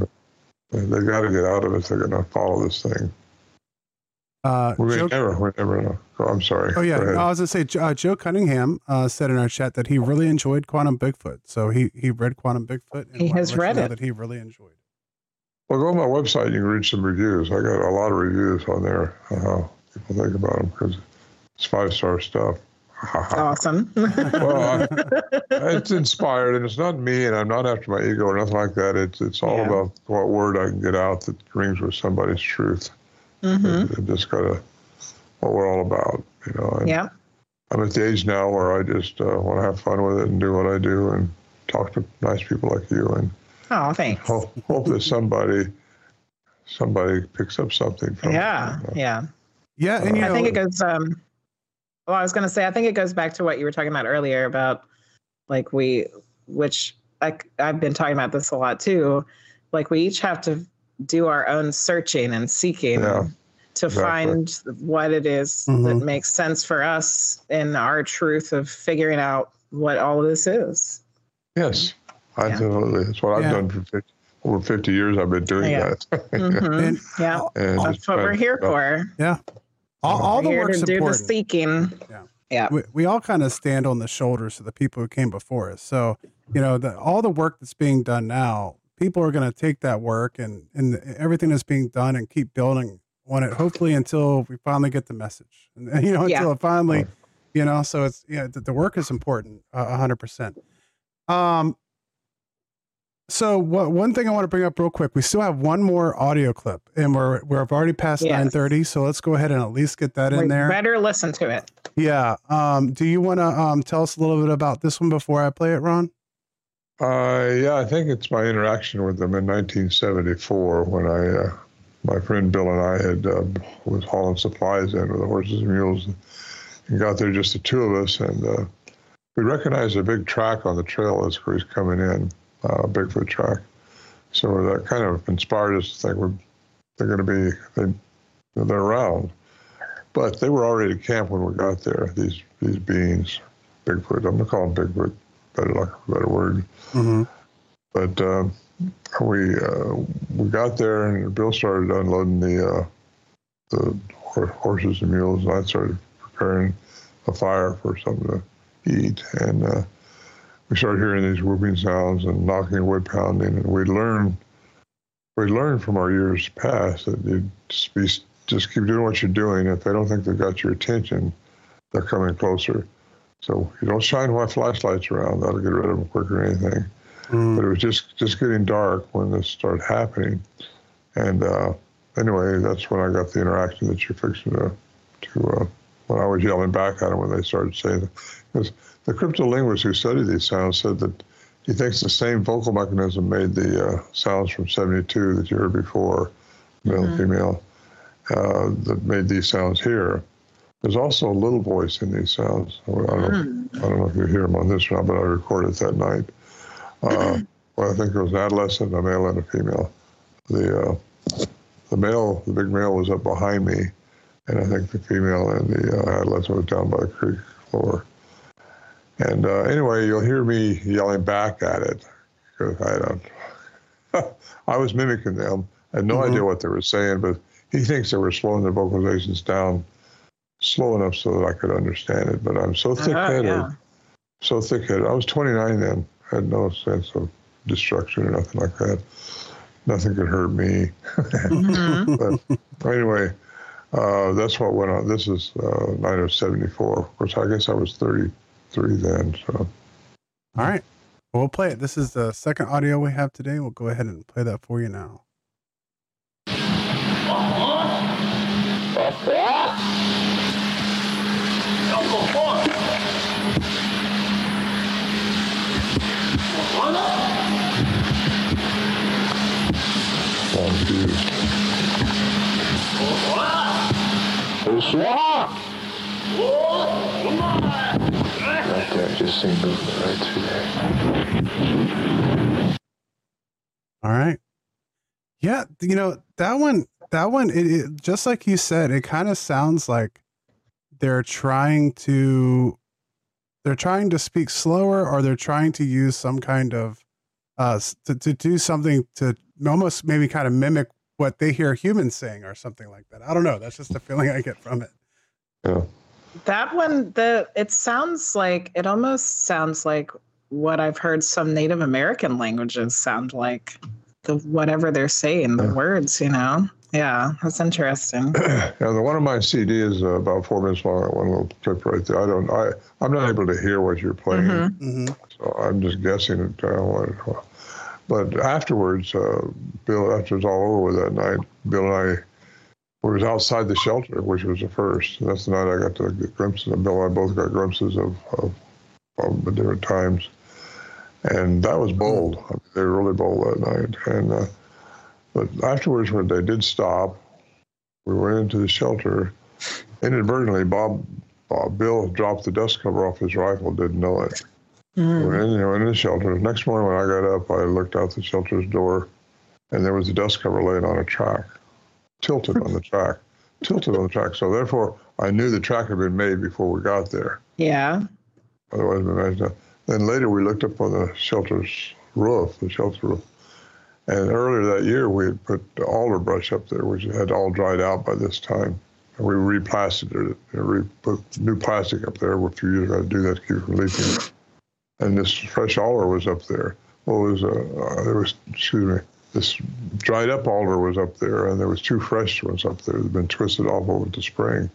They've got to get out of it if they're going to follow this thing. We're never. Oh, I'm sorry. Oh, yeah. No, I was going to say, Joe Cunningham said in our chat that he really enjoyed Quantum Bigfoot. So he read Quantum Bigfoot. And he has read it. That he really enjoyed. Well, go on my website. You can read some reviews. I got a lot of reviews on there on how people think about them, because it's 5-star stuff. Awesome. Well, it's inspired, and it's not me, and I'm not after my ego or nothing like that. It's all about what word I can get out that rings with somebody's truth. Mm-hmm. And just kind of what we're all about, you know. Yeah. I'm at the age now where I just want to have fun with it and do what I do and talk to nice people like you. And thanks. Hope that somebody picks up something from it. You know? Yeah. And I think it goes. I was going to say, I think it goes back to what you were talking about earlier about like I've been talking about this a lot too. Like we each have to do our own searching and seeking to find what it is that makes sense for us in our truth of figuring out what all of this is. Yes, absolutely. That's what I've done for over 50 years. I've been doing that. Mm-hmm. And that's what we're here for. Yeah. All the work to do the seeking. Yeah. Yeah. We all kind of stand on the shoulders of the people who came before us. So, you know, all the work that's being done now, people are going to take that work and everything that's being done and keep building on it, hopefully until we finally get the message, and you know, until it finally, you know, so it's, the work is important 100%. So one thing I want to bring up real quick, we still have one more audio clip, and we're already past 9:30. So let's go ahead and at least get that in there. Better listen to it. Yeah. Do you want to tell us a little bit about this one before I play it, Ron? I think it's my interaction with them in 1974 when my friend Bill and I was hauling supplies in with the horses and mules, and got there just the two of us, and we recognized a big track on the trail as we was coming in, a Bigfoot track. So that kind of inspired us to think they're going to be they're around, but they were already at camp when we got there. These beings, Bigfoot. I'm going to call them Bigfoot. Better word. Mm-hmm. But we got there, and Bill started unloading the horses and mules, and I started preparing a fire for something to eat. And we started hearing these whooping sounds and knocking and wood pounding, and we learned from our years past that you just keep doing what you're doing. If they don't think they've got your attention, they're coming closer. So you don't shine white flashlights around. That'll get rid of them quicker than anything. But it was just getting dark when this started happening. And anyway, that's when I got the interaction that you're fixing to when I was yelling back at them when they started saying that. Because the cryptolinguists who study these sounds said that he thinks the same vocal mechanism made the sounds from 72 that you heard before, male and female, that made these sounds here. There's also a little voice in these sounds. I don't know if you hear them on this or not, but I recorded that night. Well, I think it was an adolescent, a male and a female. The male, the big male, was up behind me, and I think the female and the adolescent was down by the creek floor. And anyway, you'll hear me yelling back at it, because I was mimicking them. I had no idea what they were saying, but he thinks they were slowing their vocalizations down slow enough so that I could understand it. But I'm so thick-headed, I was 29 then. I had no sense of destruction or nothing like that. Nothing could hurt me. But anyway, that's what went on. This is night of 74. Of course, I guess I was 33 then. So, all right. Well, we'll play it. This is the second audio we have today. We'll go ahead and play that for you now. Right there, just see movement right through there. All right. Yeah, you know, that one, it just like you said, it kind of sounds like they're trying to speak slower, or they're trying to use some kind of to do something to almost maybe kind of mimic what they hear humans saying or something like that. I don't know. That's just the feeling I get from it. Yeah. That one, it almost sounds like what I've heard some Native American languages sound like, whatever they're saying, the words, you know? Yeah, that's interesting. Yeah, the one on my CD is about 4 minutes long. That one little clip right there. I'm not able to hear what you're playing, so I'm just guessing at what. But afterwards, after it was all over that night, Bill and I was outside the shelter, which was the first. And that's the night I got to the glimpses. Bill and I both got glimpses of different times, and that was bold. I mean, they were really bold that night, and. But afterwards, when they did stop, we went into the shelter. Inadvertently, Bill dropped the dust cover off his rifle, didn't know it. We went in the shelter. The next morning when I got up, I looked out the shelter's door, and there was the dust cover laid on a track, tilted on the track. So therefore, I knew the track had been made before we got there. Yeah. Otherwise, imagine that. Then later, we looked up on the shelter roof. And earlier that year, we had put alder brush up there, which had all dried out by this time. And we replastered it. And we put new plastic up there, which you got to do that to keep from leaking. And this fresh alder was up there. Well, this dried up alder was up there, and there was two fresh ones up there that had been twisted off over the spring.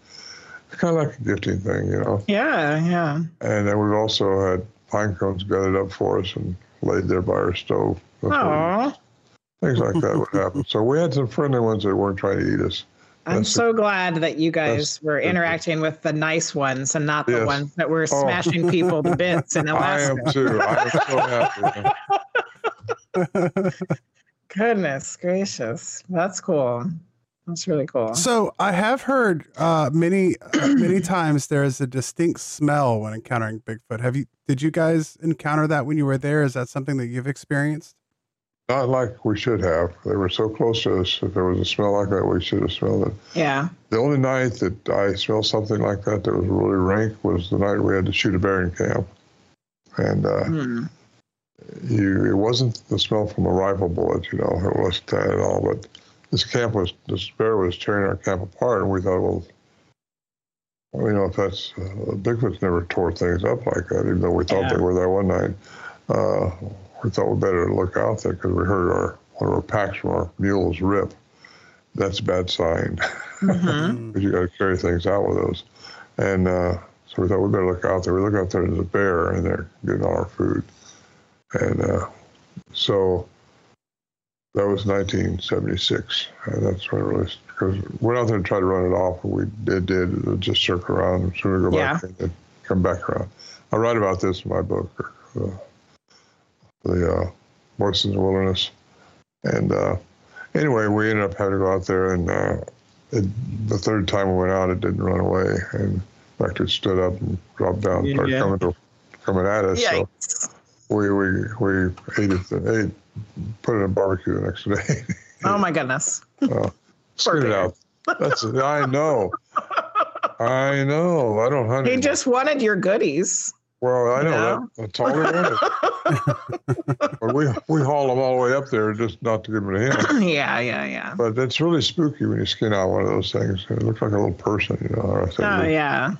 It's kind of like a gifting thing, you know? Yeah, yeah. And then we also had pine cones gutted up for us and laid there by our stove. Aww. Things like that would happen. So we had some friendly ones that weren't trying to eat us. I'm so glad that you guys were interacting with the nice ones and not the ones that were smashing people to bits in Alaska. I am too. I am so happy. Goodness gracious. That's cool. That's really cool. So I have heard many times there is a distinct smell when encountering Bigfoot. Did you guys encounter that when you were there? Is that something that you've experienced? Not like we should have. They were so close to us. If there was a smell like that, we should have smelled it. Yeah. The only night that I smelled something like that was really rank was the night we had to shoot a bear in camp. And it wasn't the smell from a rifle bullet, you know. It wasn't that at all. But this bear was tearing our camp apart, and we thought, well, you know, if that's... Bigfoot's never tore things up like that, even though we thought they were that one night. We thought we better look out there because we heard one of our packs from our mules rip. That's a bad sign. Because you got to carry things out with those. And So we thought we better look out there. We look out there, there's a bear and they're getting all our food. And so that was 1976. And that's when it really, because we went out there and tried to run it off, and it did. It would just circle around and soon we go back and then come back around. I write about this in my book, the Voices in the Wilderness. And anyway, we ended up having to go out there, and the third time we went out, it didn't run away. And in fact, it stood up and dropped down and started coming at us. Yikes. So we put it in a barbecue the next day. Oh, my goodness. Screwed it out. I know. I don't hunt. He just wanted your goodies. Well, I know. That's all he wanted. But we haul them all the way up there just not to give them to him. Yeah. But it's really spooky when you skin out one of those things. It looks like a little person, you know.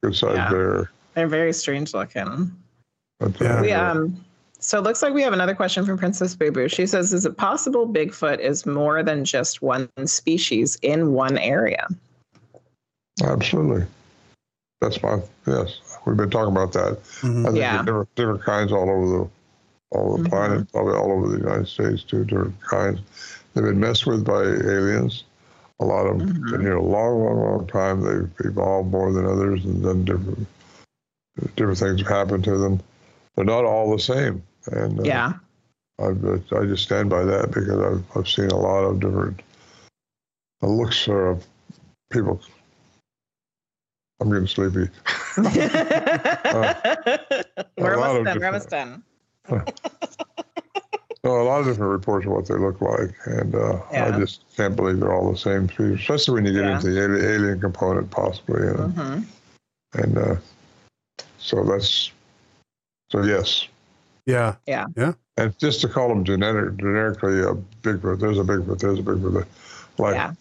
Good sized bear. They're very strange looking. But, so it looks like we have another question from Princess Boo Boo. She says, is it possible Bigfoot is more than just one species in one area? Absolutely. That's my yes. We've been talking about that. Mm-hmm. I think different kinds all over the mm-hmm. planet, probably all over the United States too. Different kinds. They've been messed with by aliens. A lot of them been here a long time. They've evolved more than others, and then different things have happened to them. They're not all the same. And I just stand by that because I've seen a lot of different looks of people. I'm getting sleepy. We're almost done. A lot of different reports of what they look like, and I just can't believe they're all the same species, especially when you get into the alien component, possibly. You know? Mm-hmm. And so that's yes. Yeah. And just to call them generically a Bigfoot. There's a Bigfoot. Like,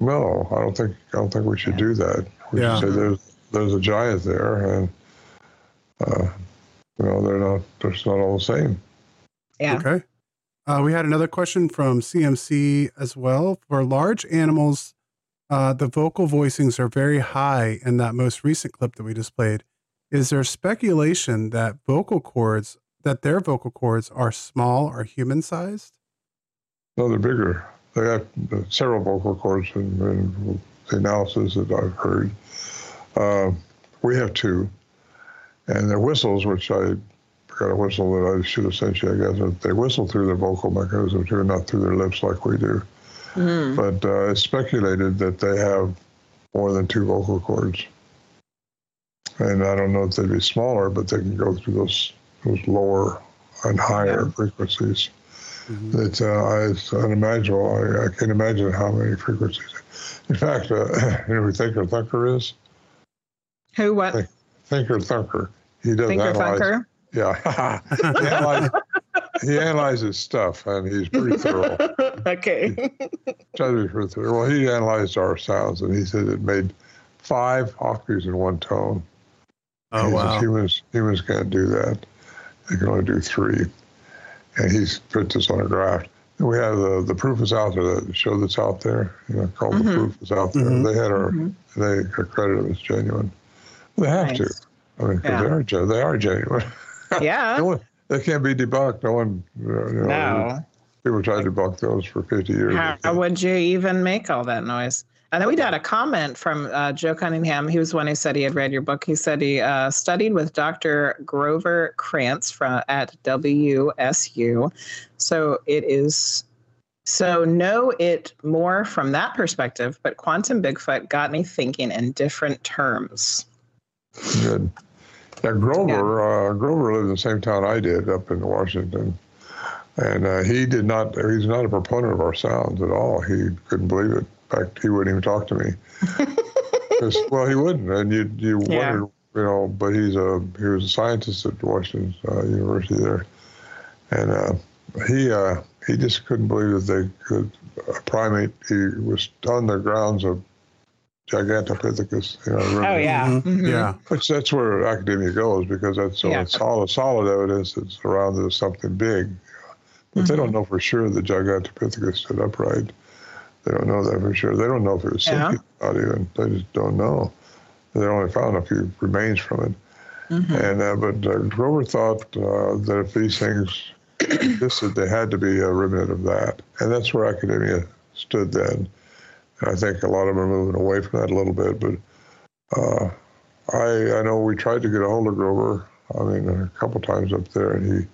no, I don't think we should do that. We should say there's a giant there, and they're not all the same. Yeah. Okay. We had another question from CMC as well. For large animals, the vocal voicings are very high in that most recent clip that we displayed. Is there speculation that their vocal cords are small or human sized? No, they're bigger. They have several vocal cords in the analysis that I've heard. We have two, and their whistles, which I got a whistle that I should have sent you, I guess. They whistle through their vocal mechanism too, not through their lips like we do. Mm. But it's speculated that they have more than two vocal cords. And I don't know if they'd be smaller, but they can go through those lower and higher frequencies. Mm-hmm. It's unimaginable. I can't imagine how many frequencies. In fact, who Thinker Thunker is? Who what? Thinker Thunker. He does Thinker analyze. Thunker? Yeah. He analyzes stuff, and he's pretty thorough. Okay. Tries to be pretty thorough. Well, he analyzed our sounds, and he said it made 5 octaves in one tone. Oh, wow. Humans can't do that. They can only do 3. And he's put this on a graph. And we have the Proof Is Out There, the show that's out there, called The Proof Is Out There. Mm-hmm. They had they accredited us genuine. They have to. I mean, because they are genuine. Yeah. They can't be debunked. No one, people try to debunk those for 50 years. How would you even make all that noise? And then we got a comment from Joe Cunningham. He was one who said he had read your book. He said he studied with Dr. Grover Krantz at WSU. So know it more from that perspective, but Quantum Bigfoot got me thinking in different terms. Good. Now, Grover lived in the same town I did up in Washington. And he's not a proponent of our sounds at all. He couldn't believe it. In fact, he wouldn't even talk to me. Well, he wouldn't, and you wondered, But he was a scientist at Washington University there, and he just couldn't believe that they could a primate. He was on the grounds of Gigantopithecus. Which that's where academia goes because it's all a solid evidence that's around there's something big, but they don't know for sure that Gigantopithecus stood upright. They don't know that for sure. They don't know if it was sentient or not even. They just don't know. They only found a few remains from it. Mm-hmm. And but Grover thought that if these things existed, they had to be a remnant of that. And that's where academia stood then. And I think a lot of them are moving away from that a little bit. But I know we tried to get a hold of Grover, I mean, a couple times up there, and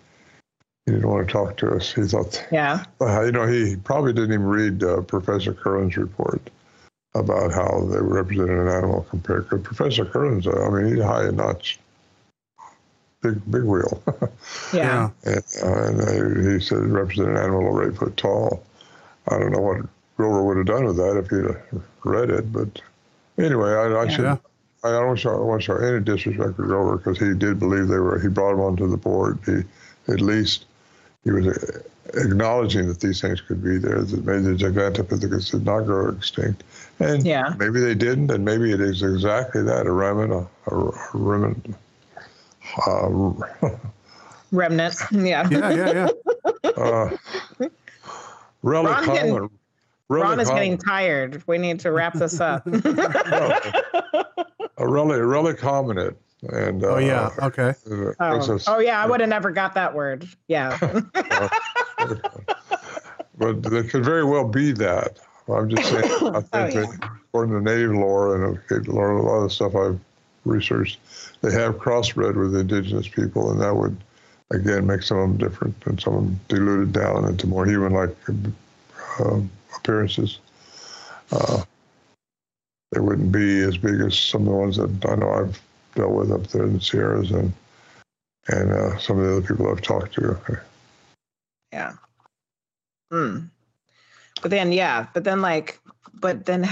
he didn't want to talk to us. He thought, he probably didn't even read Professor Curlin's report about how they represented an animal compared to Professor Curlin's. I mean, he's high and notch, big wheel. Yeah. And he said it represented an animal over 8 foot tall. I don't know what Grover would have done with that if he'd read it, but anyway, I don't want to show any disrespect to Grover because he did believe he brought them onto the board. He, at least, he was acknowledging that these things could be there, that maybe the Gigantopithecus did not grow extinct. And maybe they didn't, and maybe it is exactly that, a remnant. Yeah. Ron is getting tired. We need to wrap this up. A relic hominid. And, okay. I would have never got that word. Yeah. But there could very well be that. I'm just saying, I think that according to native lore and a lot of the stuff I've researched, they have crossbred with indigenous people, and that would, again, make some of them different and some of them diluted down into more human-like appearances. They wouldn't be as big as some of the ones that I know I've dealt with up there in the Sierras and some of the other people I've talked to. Yeah. Hmm. But then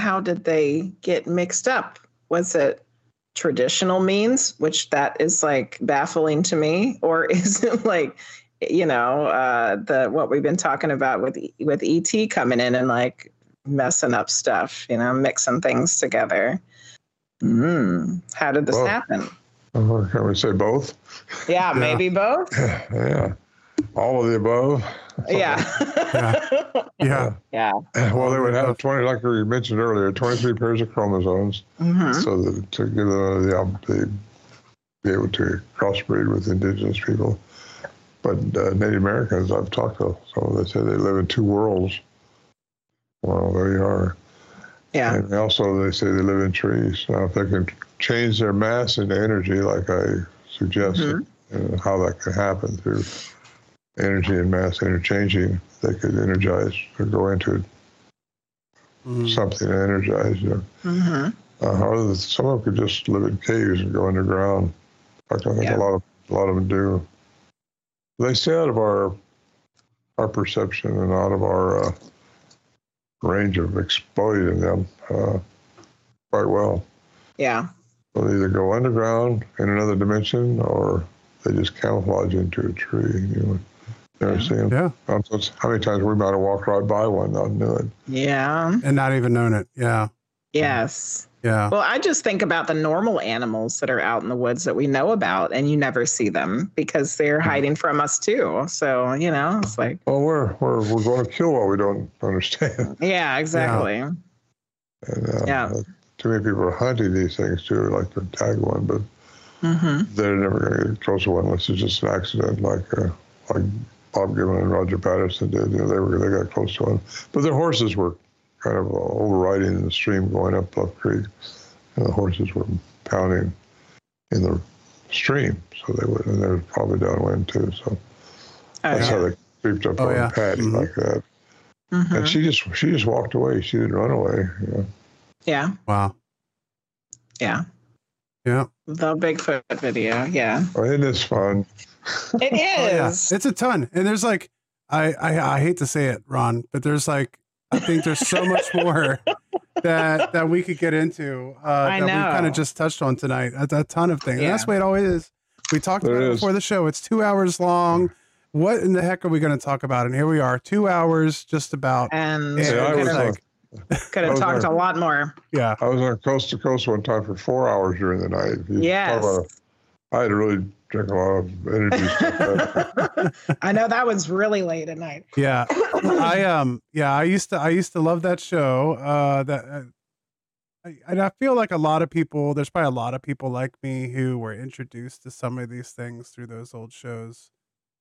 how did they get mixed up? Was it traditional means, which that is like baffling to me, or is it like, you know, what we've been talking about with E.T. coming in and like messing up stuff, you know, mixing things together. How did this happen? Can we say both? Yeah, maybe both. Yeah, all of the above. Yeah. Well, they would have 20, like we mentioned earlier, 23 pairs of chromosomes, so that to give them the be able to crossbreed with indigenous people. But Native Americans, I've talked to some of them, they say they live in two worlds. Well, there you are. Yeah. And also, they say they live in trees. Now, if they can change their mass into energy, like I suggested, how that could happen through energy and mass interchanging, they could energize or go into something to energize. You know. Some of them could just live in caves and go underground. Like I think a lot of them do. They stay out of our perception and out of our range of exploiting them quite well. Yeah. They'll either go underground in another dimension, or they just camouflage into a tree. You never see them. Yeah. How many times we might have walked right by one, not knew it. Yeah. And not even known it. Yeah. Yes. Yeah. Well, I just think about the normal animals that are out in the woods that we know about, and you never see them because they're hiding from us too. So, you know, it's like, well, we're going to kill what we don't understand. Yeah, exactly. Yeah. And, too many people are hunting these things too, like to tag one, but they're never going to get close to one unless it's just an accident, like Bob Gimlin and Roger Patterson did. You know, they got close to one, but their horses were kind of overriding the stream going up Bluff Creek, and the horses were pounding in the stream, so they would, and they were probably downwind too. So that's how they creeped up on Patty like that. And she just walked away. She didn't run away. You know? Yeah. Wow. Yeah. Yeah. The Bigfoot video. Yeah. Oh, it is fun. It is. Oh, yeah. It's a ton, and there's like I hate to say it, Ron, but there's like. I think there's so much more that we could get into that we kind of just touched on tonight. A ton of things. Yeah. And that's the way it always is. We talked about it before the show. It's 2 hours long. What in the heck are we going to talk about? And here we are, 2 hours just about. And could have talked a lot more. Yeah. I was on Coast to Coast one time for 4 hours during the night. I had to really drink a lot of energy stuff. I know that was really late at night. Yeah. I used to love that show. That And I feel like a lot of people, there's probably a lot of people like me who were introduced to some of these things through those old shows.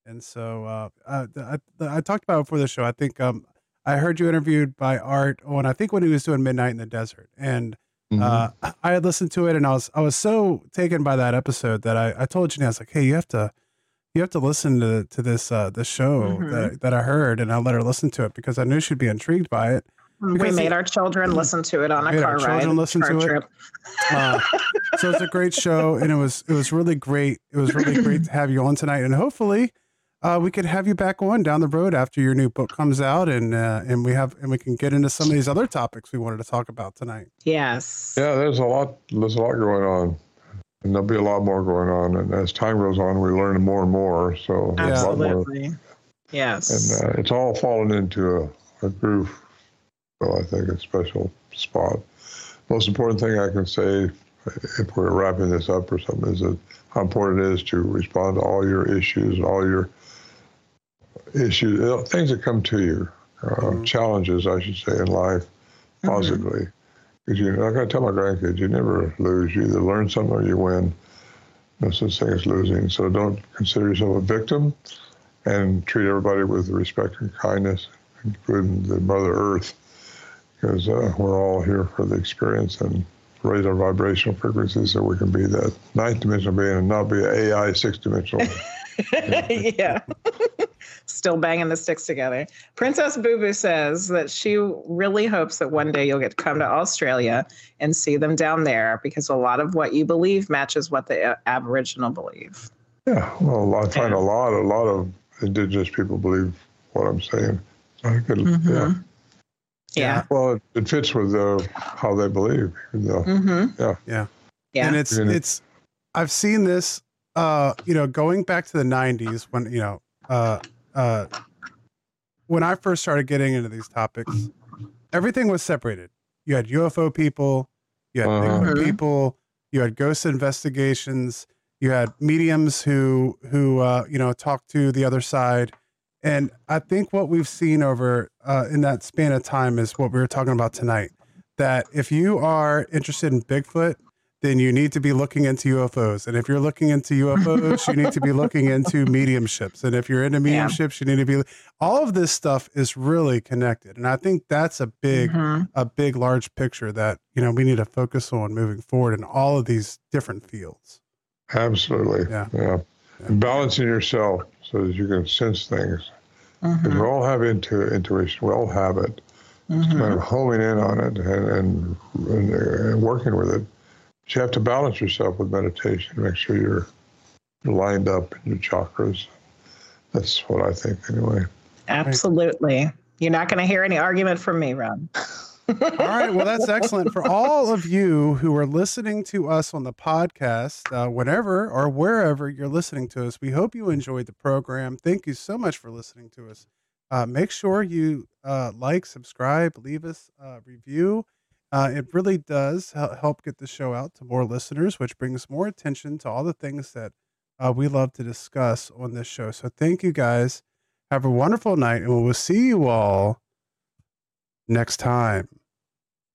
And so I talked about it before the show. I think I heard you interviewed by Art on, I think when he was doing Midnight in the Desert. And I had listened to it, and I was so taken by that episode that I told Janine, I was like, hey, you have to listen to this the show that I heard. And I let her listen to it because I knew she'd be intrigued by it. Because we made our children listen to it on a car ride. Trip. So it's a great show, and it was really great. It was really great to have you on tonight, and hopefully we could have you back on down the road after your new book comes out, and we can get into some of these other topics we wanted to talk about tonight. Yes. Yeah, there's a lot going on, and there'll be a lot more going on, and as time goes on, we learn more and more. So absolutely, more. Yes, and it's all fallen into a groove. Well, I think a special spot. Most important thing I can say, if we're wrapping this up or something, is that how important it is to respond to all your issues, things that come to you, challenges, I should say, in life, positively. Because like I tell my grandkids, you never lose. You either learn something or you win. No such thing as losing. So don't consider yourself a victim, and treat everybody with respect and kindness, including the Mother Earth. Because we're all here for the experience and raise our vibrational frequency so we can be that 9th-dimensional being and not be an AI 6th-dimensional. Yeah. Still banging the sticks together. Princess Boo Boo says that she really hopes that one day you'll get to come to Australia and see them down there, because a lot of what you believe matches what the Aboriginal believe. Yeah. Well, I find a lot of Indigenous people believe what I'm saying. I could, yeah. Yeah. Well, it fits with how they believe. Yeah. And it's. I've seen this. Going back to the '90s when when I first started getting into these topics, everything was separated. You had UFO people, you had Bigfoot people, you had ghost investigations, you had mediums who talked to the other side. And I think what we've seen over in that span of time is what we were talking about tonight, that if you are interested in Bigfoot, then you need to be looking into UFOs. And if you're looking into UFOs, you need to be looking into mediumships. And if you're into mediumships, you need to be, all of this stuff is really connected. And I think that's a big, large picture that, we need to focus on moving forward in all of these different fields. Absolutely. Yeah. And balancing yourself, so that you can sense things. Because we all have intuition. We all have it. It's kind of homing in on it and working with it. But you have to balance yourself with meditation. Make sure you're lined up in your chakras. That's what I think, anyway. Absolutely. You're not going to hear any argument from me, Ron. All right. Well, that's excellent. For all of you who are listening to us on the podcast, whenever or wherever you're listening to us, we hope you enjoyed the program. Thank you so much for listening to us. Make sure you like, subscribe, leave us a review. It really does help get the show out to more listeners, which brings more attention to all the things that we love to discuss on this show. So thank you guys. Have a wonderful night, and we'll see you all next time.